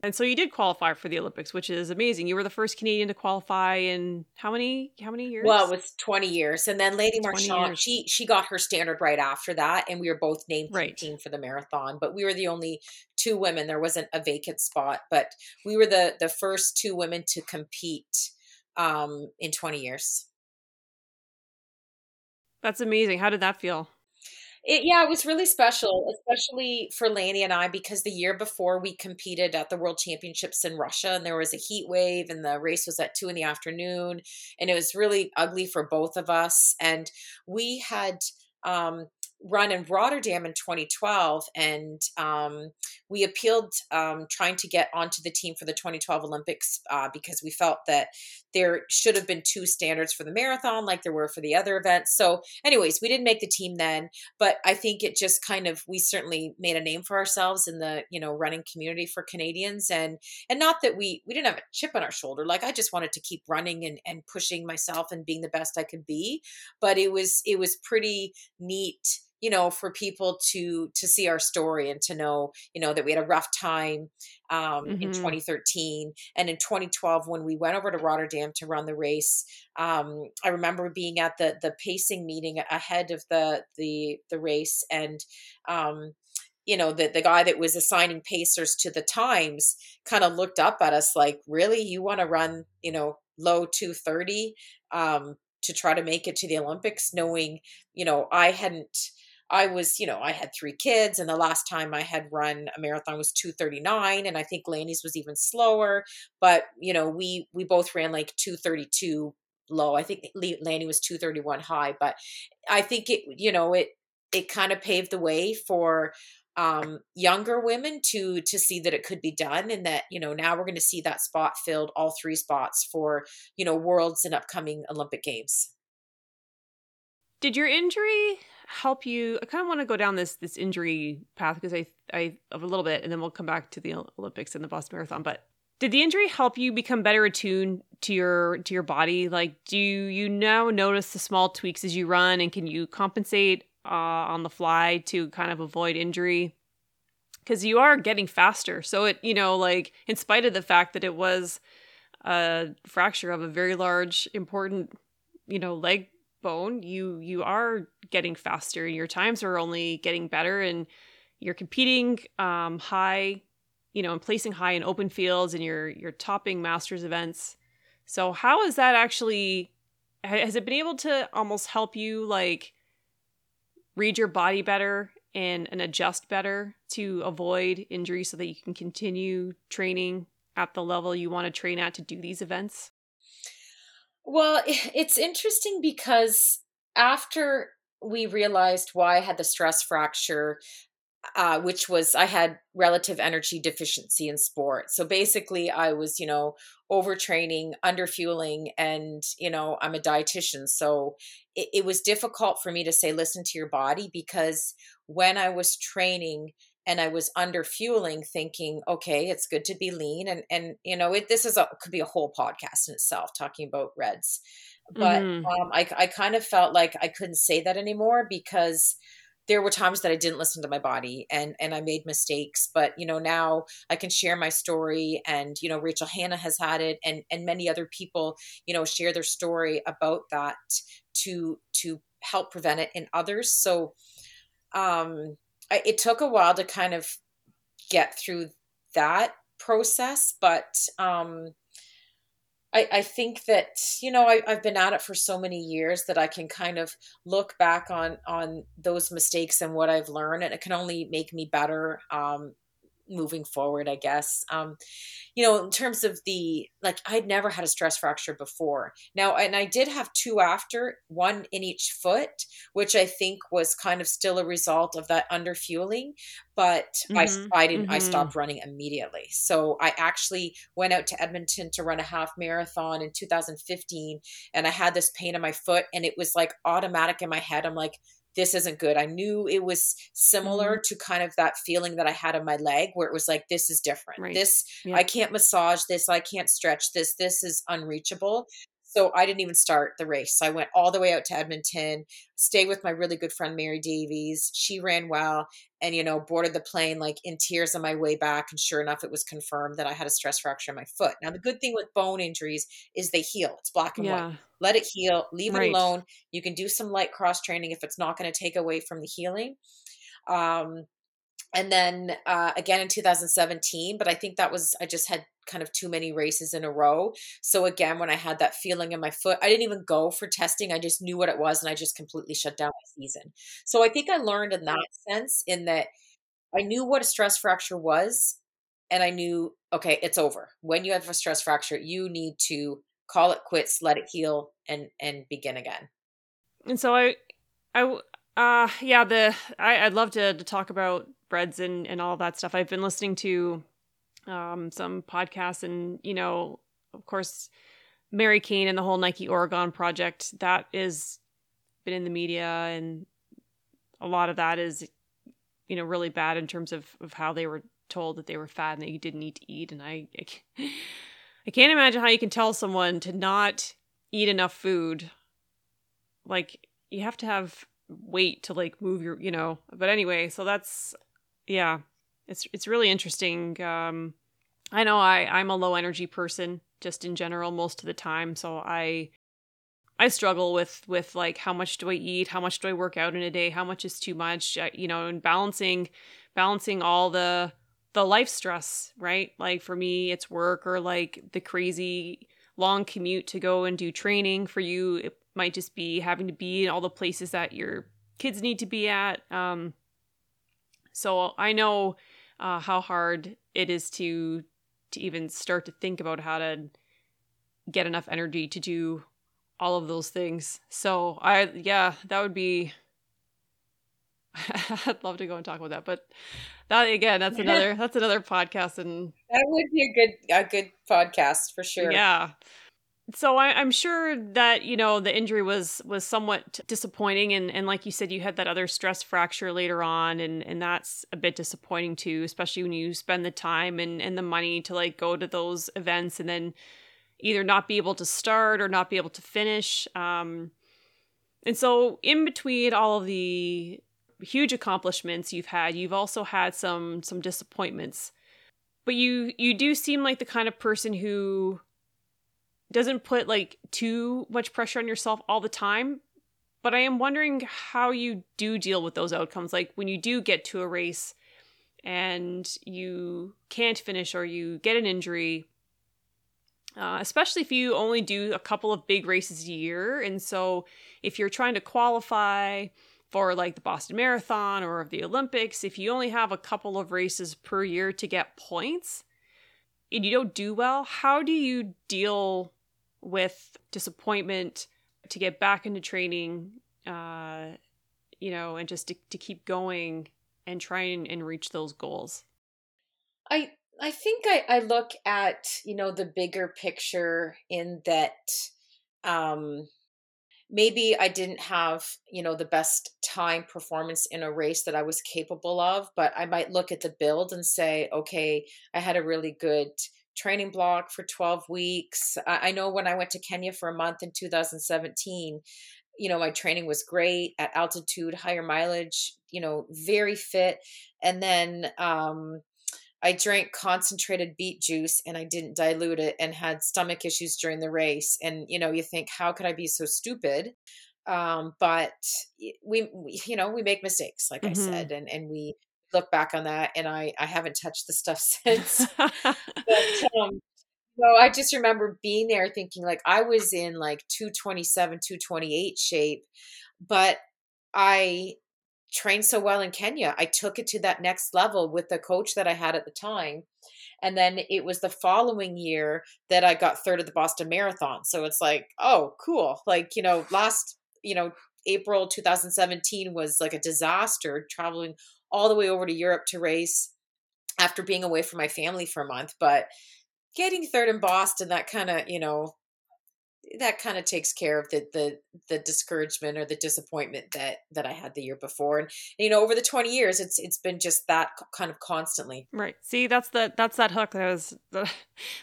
And so you did qualify for the Olympics, which is amazing. You were the first Canadian to qualify in how many years? Well, it was 20 years. And then Lainey Marchant, she got her standard right after that. And we were both named team for the marathon, but we were the only two women. There wasn't a vacant spot, but we were the first two women to compete in 20 years. That's amazing. How did that feel? It was really special, especially for Lainey and I, because the year before we competed at the World Championships in Russia, and there was a heat wave, and the race was at 2 p.m, and it was really ugly for both of us. And we had run in Rotterdam in 2012, and we appealed trying to get onto the team for the 2012 Olympics because we felt that there should have been two standards for the marathon like there were for the other events. So anyways, we didn't make the team then, but I think it just kind of, we certainly made a name for ourselves in the, you know, running community for Canadians. And not that we didn't have a chip on our shoulder. Like, I just wanted to keep running and pushing myself and being the best I could be. But it was pretty neat, you know, for people to see our story and to know, you know, that we had a rough time in 2013. And in 2012, when we went over to Rotterdam to run the race, I remember being at the pacing meeting ahead of the race. And, you know, the guy that was assigning pacers to the times kind of looked up at us like, really, you want to run, you know, low 2:30 to try to make it to the Olympics, knowing, you know, I had 3 kids, and the last time I had run a marathon was 2:39, and I think Lainey's was even slower. But, you know, we both ran like 2:32 low. I think Lainey was 2:31 high, but I think it, you know, it kind of paved the way for younger women to see that it could be done, and that, you know, now we're going to see that spot filled, all 3 spots for, you know, worlds and upcoming Olympic Games. Did your injury help you? I kind of want to go down this injury path because I have a little bit, and then we'll come back to the Olympics and the Boston Marathon. But did the injury help you become better attuned to your body? Like, do you now notice the small tweaks as you run, and can you compensate on the fly to kind of avoid injury? Because you are getting faster. So it, you know, like, in spite of the fact that it was a fracture of a very large, important, you know, leg bone, you are getting faster, and your times are only getting better, and you're competing high, you know, and placing high in open fields, and you're topping masters events. So how is that actually, has it been able to almost help you, like, read your body better and adjust better to avoid injury so that you can continue training at the level you want to train at to do these events? Well, it's interesting because after we realized why I had the stress fracture, which was I had relative energy deficiency in sport. So basically I was, overtraining, underfueling, and, I'm a dietitian. So it was difficult for me to say, listen to your body, because when I was training and I was underfueling, thinking, okay, it's good to be lean. And this is could be a whole podcast in itself talking about reds. But I kind of felt like I couldn't say that anymore because there were times that I didn't listen to my body and I made mistakes, but now I can share my story and, Rachel Hanna has had it and many other people, share their story about that to help prevent it in others. So it took a while to kind of get through that process, but I think that, I've been at it for so many years that I can kind of look back on those mistakes and what I've learned, and it can only make me better moving forward, I guess. In terms of I'd never had a stress fracture before now, and I did have two after, one in each foot, which I think was kind of still a result of that underfueling. But I stopped running immediately. So I actually went out to Edmonton to run a half marathon in 2015, and I had this pain in my foot, and it was like automatic in my head. I'm like, this isn't good. I knew it was similar to kind of that feeling that I had in my leg where it was like, this is different. Right. I can't massage this. I can't stretch this. This is unreachable. So I didn't even start the race. I went all the way out to Edmonton, stayed with my really good friend, Mary Davies. She ran well and, boarded the plane like in tears on my way back. And sure enough, it was confirmed that I had a stress fracture in my foot. Now, the good thing with bone injuries is they heal. It's black and white. Let it heal. Leave it alone. You can do some light cross training if it's not going to take away from the healing. And then again in 2017, but I think that was, I just had kind of too many races in a row. So again, when I had that feeling in my foot, I didn't even go for testing. I just knew what it was and I just completely shut down my season. So I think I learned in that sense, in that I knew what a stress fracture was and I knew, okay, it's over. When you have a stress fracture, you need to call it quits, let it heal and begin again. And so I'd love to talk about breads and all that stuff. I've been listening to some podcasts and, of course, Mary Kane and the whole Nike Oregon project that is been in the media. And a lot of that is, really bad in terms of how they were told that they were fat and that you didn't need to eat. And I can't imagine how you can tell someone to not eat enough food. Like you have to have weight to like move your, but anyway, so that's, yeah. It's really interesting. I know I'm a low energy person just in general most of the time. So I struggle with like, how much do I eat? How much do I work out in a day? How much is too much? And balancing all the life stress, right? Like for me, it's work or like the crazy long commute to go and do training. For you, it might just be having to be in all the places that your kids need to be at. So I know how hard it is to even start to think about how to get enough energy to do all of those things. So that would be, I'd love to go and talk about that, but that again, that's another podcast, and that would be a good podcast for sure. Yeah. So I'm sure that, the injury was somewhat disappointing. And like you said, you had that other stress fracture later on. And that's a bit disappointing too, especially when you spend the time and the money to like go to those events and then either not be able to start or not be able to finish. And so in between all of the huge accomplishments you've had, you've also had some disappointments. But you do seem like the kind of person who doesn't put like too much pressure on yourself all the time, but I am wondering how you do deal with those outcomes. Like when you do get to a race and you can't finish or you get an injury, especially if you only do a couple of big races a year. And so if you're trying to qualify for like the Boston Marathon or the Olympics, if you only have a couple of races per year to get points and you don't do well, how do you deal with disappointment to get back into training, and just to keep going and try and reach those goals? I think I look at, the bigger picture in that maybe I didn't have, the best time performance in a race that I was capable of, but I might look at the build and say, okay, I had a really good training block for 12 weeks. I know when I went to Kenya for a month in 2017, my training was great at altitude, higher mileage, very fit. And then, I drank concentrated beet juice and I didn't dilute it and had stomach issues during the race. And, you think, how could I be so stupid? But we make mistakes, like I said, and we look back on that, and I haven't touched the stuff since. So I just remember being there thinking, like, I was in like 227, 228 shape, but I trained so well in Kenya. I took it to that next level with the coach that I had at the time. And then it was the following year that I got third at the Boston Marathon. So it's like, oh, cool. Like, last, April 2017 was like a disaster, traveling all the way over to Europe to race after being away from my family for a month. But getting third in Boston, that kind of takes care of the discouragement or the disappointment that I had the year before. And, over the 20 years, it's been just that kind of constantly. Right. See, that's that hook that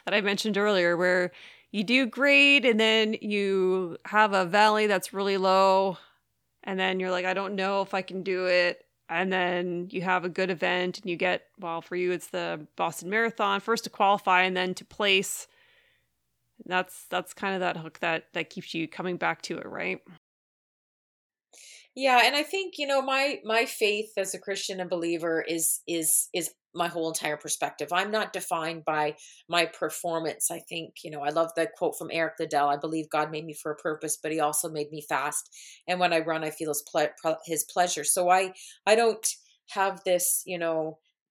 I mentioned earlier, where you do great and then you have a valley that's really low and then you're like, I don't know if I can do it. And then you have a good event and you get, well, for you, it's the Boston Marathon, first to qualify and then to place. That's kind of that hook that keeps you coming back to it, right? Yeah, and I think, my faith as a Christian and believer is my whole entire perspective. I'm not defined by my performance. I think, I love that quote from Eric Liddell. I believe God made me for a purpose, but he also made me fast. And when I run, I feel his pleasure. So I don't have this,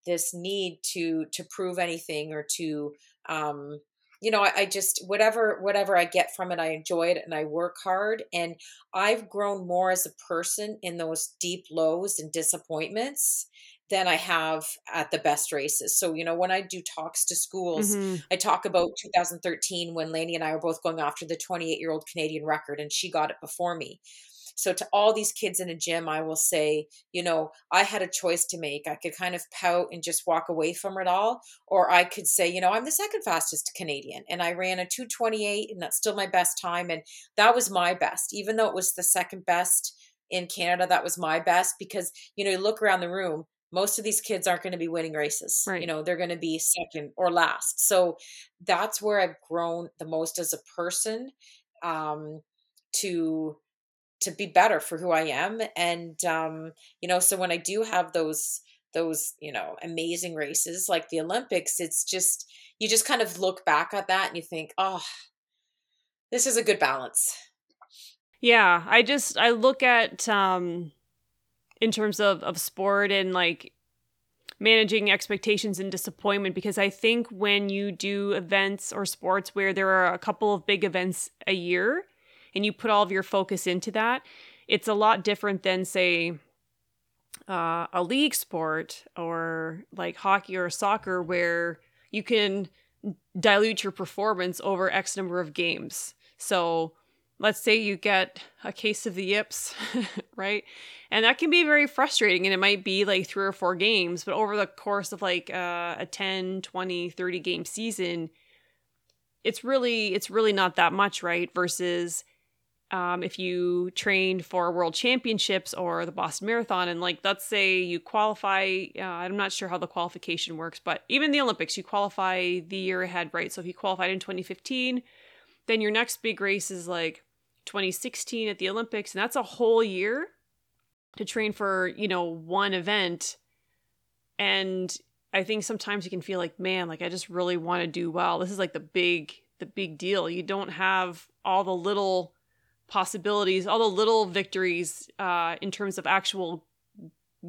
this need to prove anything or to, I just, whatever I get from it, I enjoy it and I work hard. And I've grown more as a person in those deep lows and disappointments than I have at the best races. So, when I do talks to schools, I talk about 2013 when Lainey and I were both going after the 28-year-old Canadian record and she got it before me. So to all these kids in a gym, I will say, I had a choice to make. I could kind of pout and just walk away from it all. Or I could say, I'm the second fastest Canadian. And I ran a 2:28 and that's still my best time. And that was my best, even though it was the second best in Canada, that was my best because, you look around the room, most of these kids aren't going to be winning races. Right. They're going to be second or last. So that's where I've grown the most as a person, to be better for who I am. And, so when I do have those, amazing races like the Olympics, it's just, you just kind of look back at that and you think, oh, this is a good balance. Yeah. I look at, in terms of sport and like managing expectations and disappointment, because I think when you do events or sports where there are a couple of big events a year, and you put all of your focus into that, it's a lot different than, say, a league sport or like hockey or soccer where you can dilute your performance over X number of games. So let's say you get a case of the yips, right? And that can be very frustrating. And it might be like 3 or 4 games, but over the course of like a 10, 20, 30 game season, it's really not that much, right? Versus if you trained for World Championships or the Boston Marathon, and like, let's say you qualify, I'm not sure how the qualification works, but even the Olympics, you qualify the year ahead, right? So if you qualified in 2015, then your next big race is like 2016 at the Olympics. And that's a whole year to train for, one event. And I think sometimes you can feel like, man, like I just really want to do well. This is like the big deal. You don't have all the little possibilities, all the little victories in terms of actual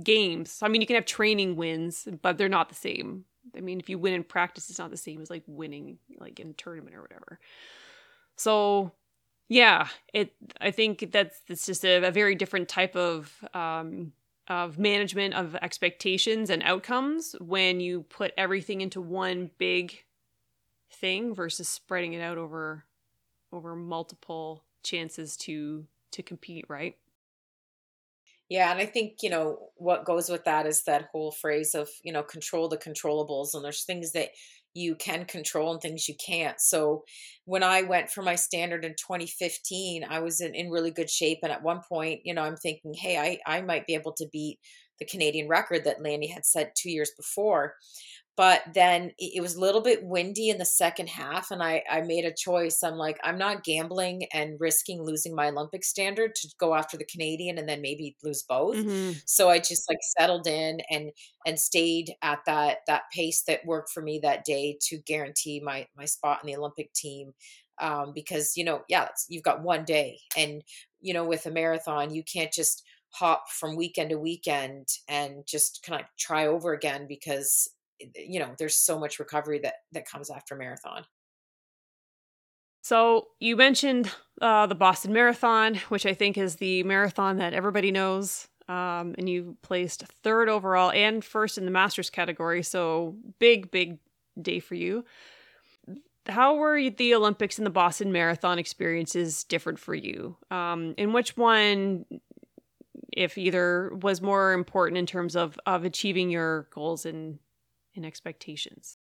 games. I mean, you can have training wins, but they're not the same. I mean, if you win in practice, it's not the same as like winning like in a tournament or whatever. So yeah, I think that's just a very different type of management of expectations and outcomes when you put everything into one big thing versus spreading it out over multiple chances to compete, right? Yeah, and I think, you know, what goes with that is that whole phrase of, you know, control the controllables, and there's things that you can control and things you can't. So when I went for my standard in 2015, I was in really good shape. And at one point, you know, I'm thinking, hey, I might be able to beat the Canadian record that Lainey had set 2 years before. But then it was a little bit windy in the second half, and I made a choice. I'm like, I'm not gambling and risking losing my Olympic standard to go after the Canadian and then maybe lose both. Mm-hmm. So I just like settled in and stayed at that pace that worked for me that day to guarantee my spot in the Olympic team. Because, you know, yeah, you've got one day, and, you know, with a marathon, you can't just hop from weekend to weekend and just kind of try over again, because you know, there's so much recovery that comes after marathon. So you mentioned the Boston Marathon, which I think is the marathon that everybody knows. And you placed third overall and first in the Masters category. So big, big day for you. How were the Olympics and the Boston Marathon experiences different for you? And which one, if either, was more important in terms of achieving your goals and expectations?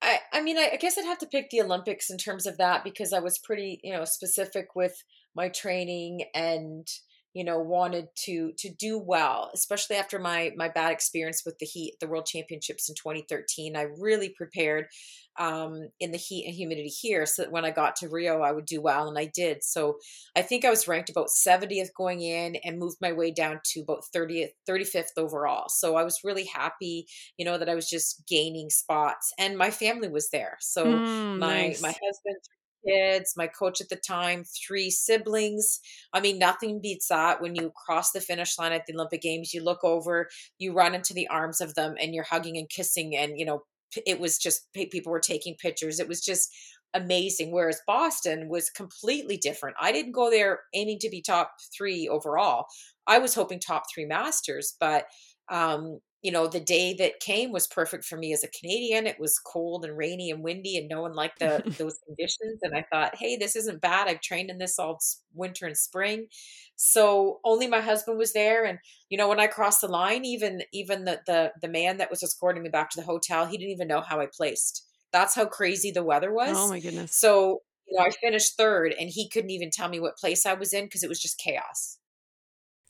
I mean, I guess I'd have to pick the Olympics in terms of that, because I was pretty, you know, specific with my training and, you know, wanted to do well, especially after my bad experience with the heat at the World Championships in 2013. I really prepared in the heat and humidity here, so that when I got to Rio, I would do well, and I did. So I think I was ranked about 70th going in and moved my way down to about 35th overall. So I was really happy, you know, that I was just gaining spots, and my family was there. So my husband, kids, my coach at the time, 3 siblings. I mean, nothing beats that. When you cross the finish line at the Olympic Games, you look over, you run into the arms of them, and you're hugging and kissing. And, you know, it was just, people were taking pictures. It was just amazing. Whereas Boston was completely different. I didn't go there aiming to be top 3 overall. I was hoping top 3 Masters, but, you know, the day that came was perfect for me as a Canadian. It was cold and rainy and windy, and no one liked those conditions. And I thought, hey, this isn't bad. I've trained in this all winter and spring. So only my husband was there. And, you know, when I crossed the line, even the man that was escorting me back to the hotel, he didn't even know how I placed. That's how crazy the weather was. Oh my goodness. So, you know, I finished third, and he couldn't even tell me what place I was in, because it was just chaos.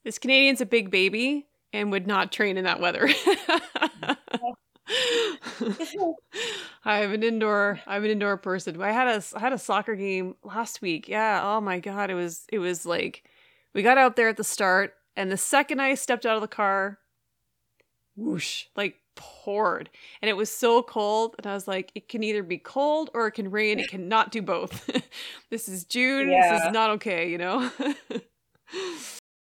This Canadian's a big baby and would not train in that weather. I'm an indoor person. I had a soccer game last week. Yeah. Oh my God. It was like, we got out there at the start, and the second I stepped out of the car, whoosh, like poured, and it was so cold. And I was like, it can either be cold or it can rain. It cannot do both. This is June. Yeah. This is not okay, you know?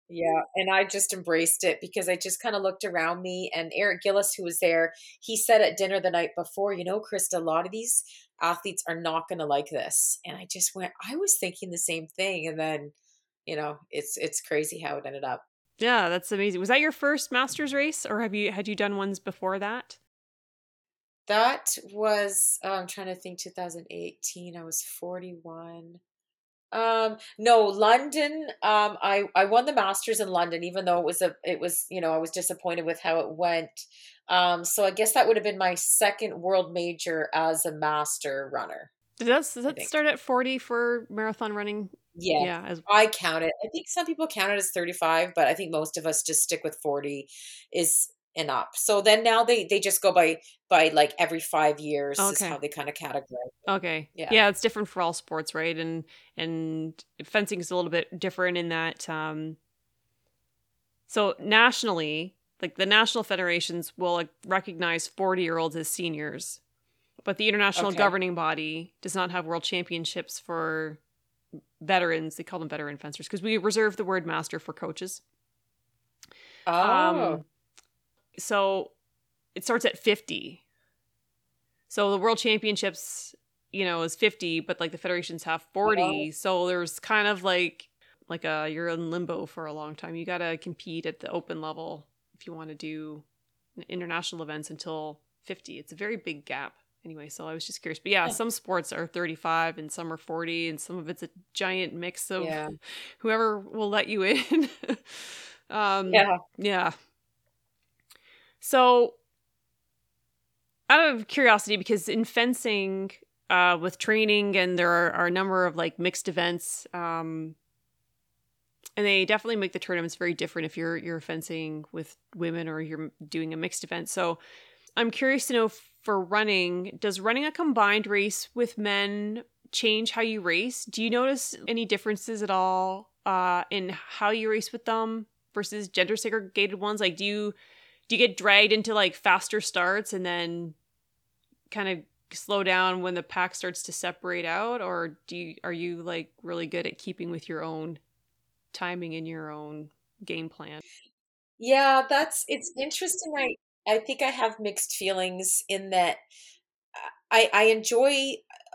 Yeah. And I just embraced it, because I just kind of looked around me, and Eric Gillis, who was there, he said at dinner the night before, you know, Krista, a lot of these athletes are not going to like this. And I just went, I was thinking the same thing. And then, you know, it's crazy how it ended up. Yeah. That's amazing. Was that your first Masters race, or had you done ones before that? That was, I'm trying to think, 2018, I was 41. No, London. I won the Masters in London, even though it was, you know, I was disappointed with how it went. So I guess that would have been my second world major as a master runner. Does that start at 40 for marathon running? Yeah. I count it. I think some people count it as 35, but I think most of us just stick with 40 is and up. So then now they just go by like every 5 years. Okay. Is how they kind of categorize it. Okay. Yeah. It's different for all sports, right? And fencing is a little bit different in that. So nationally, like the national federations will like recognize 40-year-olds as seniors, but the international governing body does not have world championships for veterans, they call them veteran fencers, because we reserve the word master for coaches. So it starts at 50. So the World Championships, you know, is 50, but like the federations have 40. Wow. So there's kind of like you're in limbo for a long time. You got to compete at the open level if you want to do international events until 50. It's a very big gap. Anyway, so I was just curious. But yeah, some sports are 35 and some are 40 and some of it's a giant mix of whoever will let you in. Yeah. So out of curiosity, because in fencing with training, and there are a number of like mixed events, and they definitely make the tournaments very different if you're fencing with women or you're doing a mixed event. So I'm curious to know, for running, does running a combined race with men change how you race? Do you notice any differences at all in how you race with them versus gender segregated ones? Like, do you get dragged into like faster starts and then kind of slow down when the pack starts to separate out, or are you like really good at keeping with your own timing and your own game plan? Yeah, it's interesting. I think I have mixed feelings in that I enjoy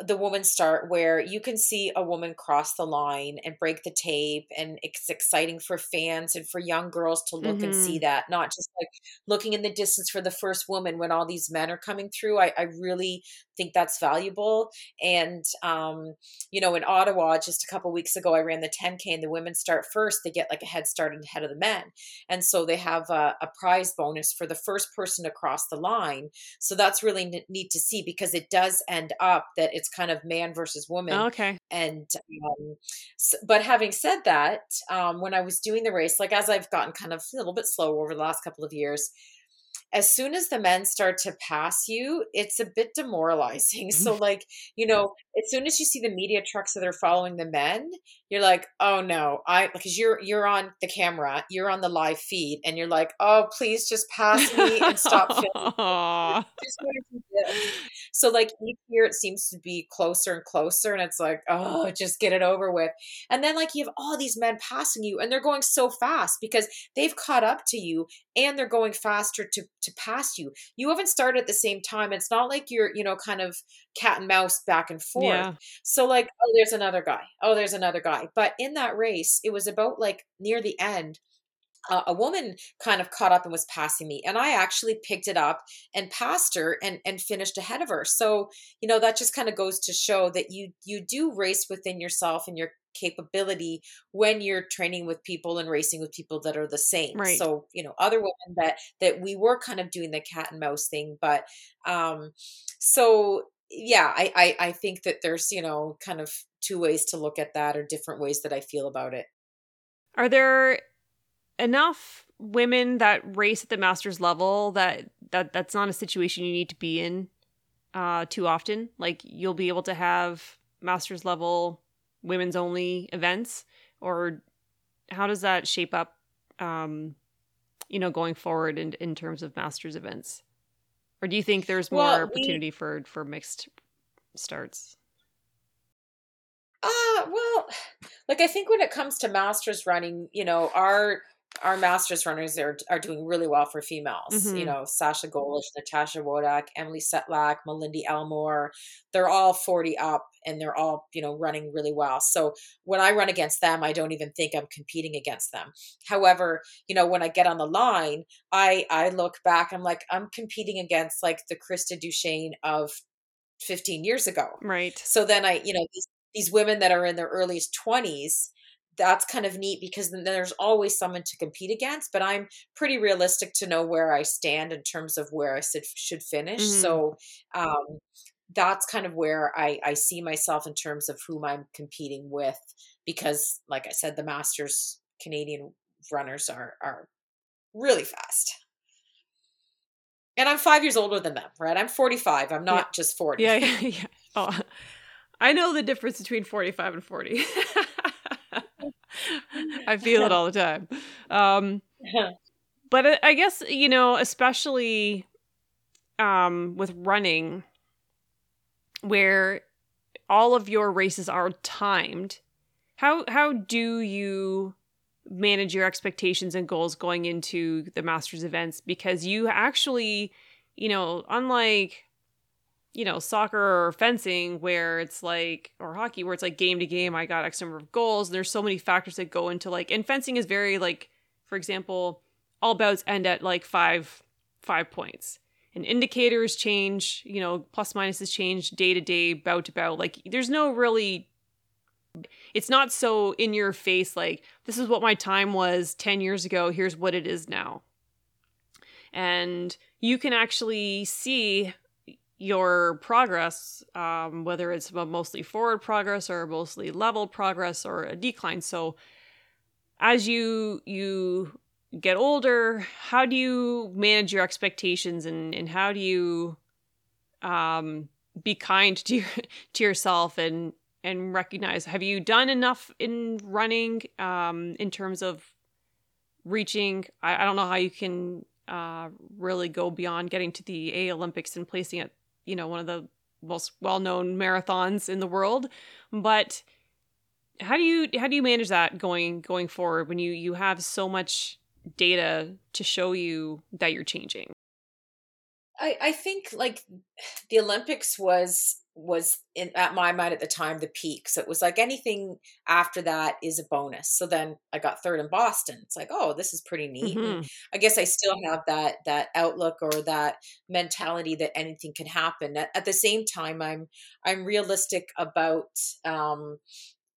the woman's start where you can see a woman cross the line and break the tape, and it's exciting for fans and for young girls to look and see that, not just like looking in the distance for the first woman when all these men are coming through. I really think that's valuable. And, you know, in Ottawa, just a couple of weeks ago, I ran the 10K and the women start first. They get like a head start ahead of the men. And so they have a prize bonus for the first person to cross the line. So that's really neat to see, because it does end up that it's kind of man versus woman. Okay. And, but having said that, when I was doing the race, like as I've gotten kind of a little bit slow over the last couple of years, as soon as the men start to pass you, it's a bit demoralizing. So like, you know, as soon as you see the media trucks that are following the men, you're like, oh no, because you're on the camera, you're on the live feed, and you're like, oh, please just pass me and stop filming. So like each year it seems to be closer and closer, and it's like, oh, just get it over with. And then like you have all these men passing you, and they're going so fast because they've caught up to you and they're going faster to pass you. You haven't started at the same time. It's not like you're, you know, kind of cat and mouse back and forth. Yeah. So like, oh, there's another guy. Oh, there's another guy. But in that race, it was about like near the end, a woman kind of caught up and was passing me, and I actually picked it up and passed her and finished ahead of her. So, you know, that just kind of goes to show that you do race within yourself and your capability when you're training with people and racing with people that are the same. Right. So, you know, other women that we were kind of doing the cat and mouse thing, but, so yeah, I think that there's, you know, kind of two ways to look at that, or different ways that I feel about it. Are there enough women that race at the master's level that's not a situation you need to be in, too often? Like you'll be able to have master's level women's only events, or how does that shape up, you know, going forward in terms of masters events? Or do you think there's more opportunity for mixed starts? Well, like I think when it comes to masters running, you know, our masters runners are doing really well for females. You know, Sasha Golish, Natasha Wodak, Emily Setlack, Melindy Elmore, they're all 40 up and they're all, you know, running really well. So when I run against them, I don't even think I'm competing against them. However, you know, when I get on the line, I look back, I'm like, I'm competing against like the Krista Duchesne of 15 years ago. Right. So then I, you know, these women that are in their earliest 20s, that's kind of neat because then there's always someone to compete against, but I'm pretty realistic to know where I stand in terms of where I should finish. So, that's kind of where I see myself in terms of whom I'm competing with, because like I said, the masters Canadian runners are really fast, and I'm 5 years older than them, right? I'm 45. I'm not just 40. Yeah. Oh, I know the difference between 45 and 40. I feel it all the time. But I guess, you know, especially with running, where all of your races are timed, How do you manage your expectations and goals going into the Masters events? Because you actually, you know, unlike, you know, soccer or fencing where it's like, or hockey where it's like game to game, I got X number of goals. And there's so many factors that go into like, and fencing is very like, for example, all bouts end at like five points. And indicators change, you know, plus minuses change day to day, bout to bout. Like there's no really, it's not so in your face, like this is what my time was 10 years ago. Here's what it is now. And you can actually see your progress, whether it's mostly forward progress or mostly level progress or a decline. So as you get older, how do you manage your expectations and how do you be kind to yourself and recognize, have you done enough in running in terms of reaching? I don't know how you can really go beyond getting to the Olympics and placing at, you know, one of the most well-known marathons in the world, but how do you manage that going forward when you have so much data to show you that you're changing? I think like the Olympics was in, at my mind at the time, the peak. So it was like anything after that is a bonus. So then I got third in Boston. It's like, oh, this is pretty neat. Mm-hmm. I guess I still have that outlook or that mentality that anything can happen. At the same time, I'm realistic about,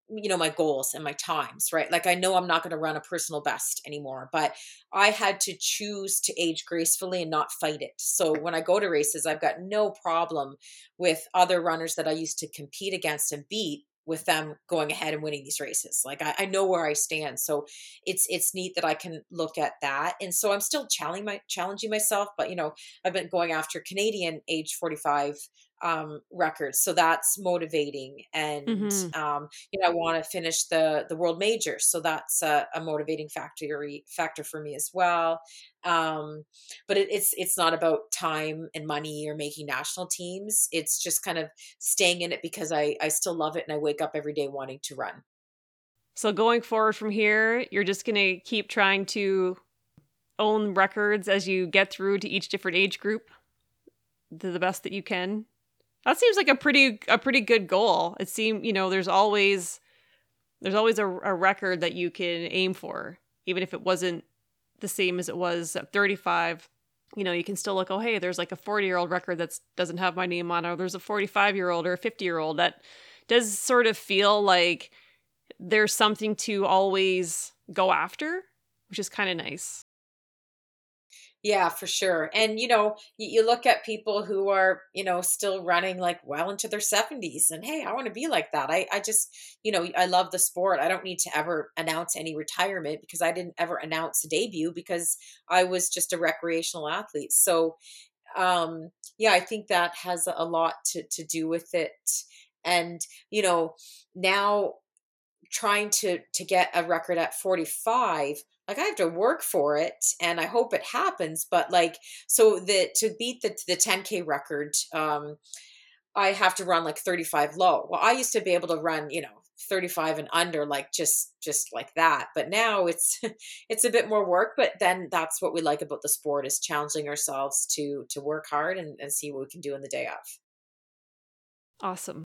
you know, my goals and my times, right? Like I know I'm not going to run a personal best anymore, but I had to choose to age gracefully and not fight it. So when I go to races, I've got no problem with other runners that I used to compete against and beat with them going ahead and winning these races. Like I know where I stand. So it's neat that I can look at that. And so I'm still challenging myself, but you know, I've been going after Canadian age 45 records. So that's motivating. And, mm-hmm. You know, I want to finish the world majors. So that's a motivating factor for me as well. But it's not about time and money or making national teams. It's just kind of staying in it because I still love it. And I wake up every day wanting to run. So going forward from here, you're just going to keep trying to own records as you get through to each different age group to the best that you can. That seems like a pretty good goal. It seemed, you know, there's always a record that you can aim for, even if it wasn't the same as it was at 35. You know, you can still look, oh, hey, there's like a 40-year-old record that doesn't have my name on it, or there's a 45-year-old or a 50-year-old. That does sort of feel like there's something to always go after, which is kind of nice. Yeah, for sure. And, you know, you look at people who are, you know, still running like well into their 70s and, hey, I want to be like that. I just, you know, I love the sport. I don't need to ever announce any retirement because I didn't ever announce a debut because I was just a recreational athlete. So, yeah, I think that has a lot to do with it. And, you know, now trying to get a record at 45, like I have to work for it and I hope it happens, but like, so to beat the 10K record, I have to run like 35 low. Well, I used to be able to run, you know, 35 and under, like just like that. But now it's a bit more work, but then that's what we like about the sport is challenging ourselves to work hard and see what we can do in the day off. Awesome.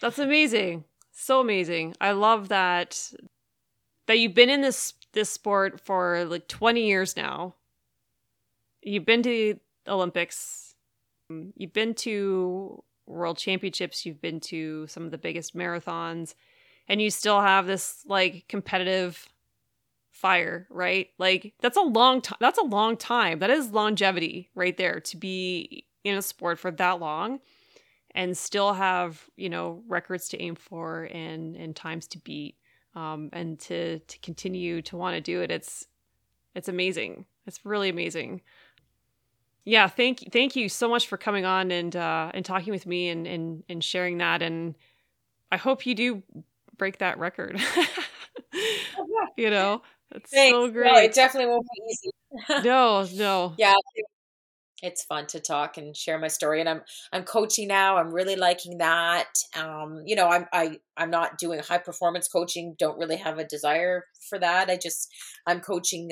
That's amazing. So amazing. I love that you've been in this sport for like 20 years now. You've been to Olympics, you've been to World Championships, you've been to some of the biggest marathons, and you still have this like competitive fire, right? Like that's a long time. That is longevity right there, to be in a sport for that long and still have, you know, records to aim for and times to beat. And to continue to want to do it. It's amazing. It's really amazing. Yeah. Thank you so much for coming on and talking with me and sharing that. And I hope you do break that record. You know, it's so great. No, it definitely won't be easy. No. Yeah. It's fun to talk and share my story, and I'm coaching now. I'm really liking that. You know, I'm not doing high performance coaching. Don't really have a desire for that. I'm coaching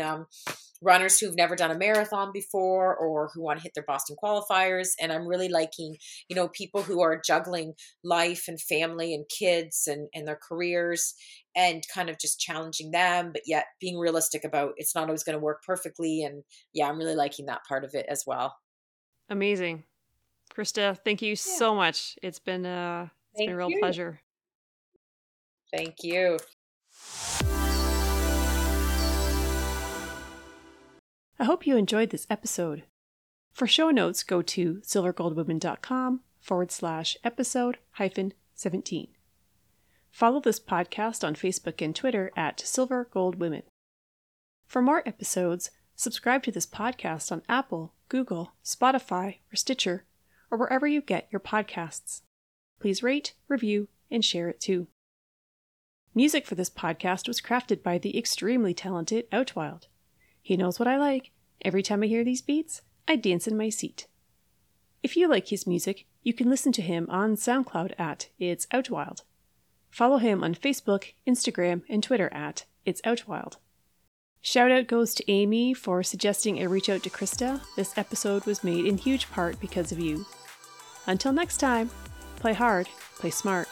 runners who've never done a marathon before or who want to hit their Boston qualifiers. And I'm really liking, you know, people who are juggling life and family and kids and their careers, and kind of just challenging them, but yet being realistic about it's not always going to work perfectly. And yeah, I'm really liking that part of it as well. Amazing. Krista, thank you so much. It's been a real pleasure. Thank you. I hope you enjoyed this episode. For show notes, go to silvergoldwomen.com/episode-17. Follow this podcast on Facebook and Twitter at Silver Gold Women. For more episodes, subscribe to this podcast on Apple, Google, Spotify, or Stitcher, or wherever you get your podcasts. Please rate, review, and share it too. Music for this podcast was crafted by the extremely talented Outwild. He knows what I like. Every time I hear these beats, I dance in my seat. If you like his music, you can listen to him on SoundCloud at It's Outwild. Follow him on Facebook, Instagram, and Twitter at It's Outwild. Shout out goes to Amy for suggesting a reach out to Krista. This episode was made in huge part because of you. Until next time, play hard, play smart.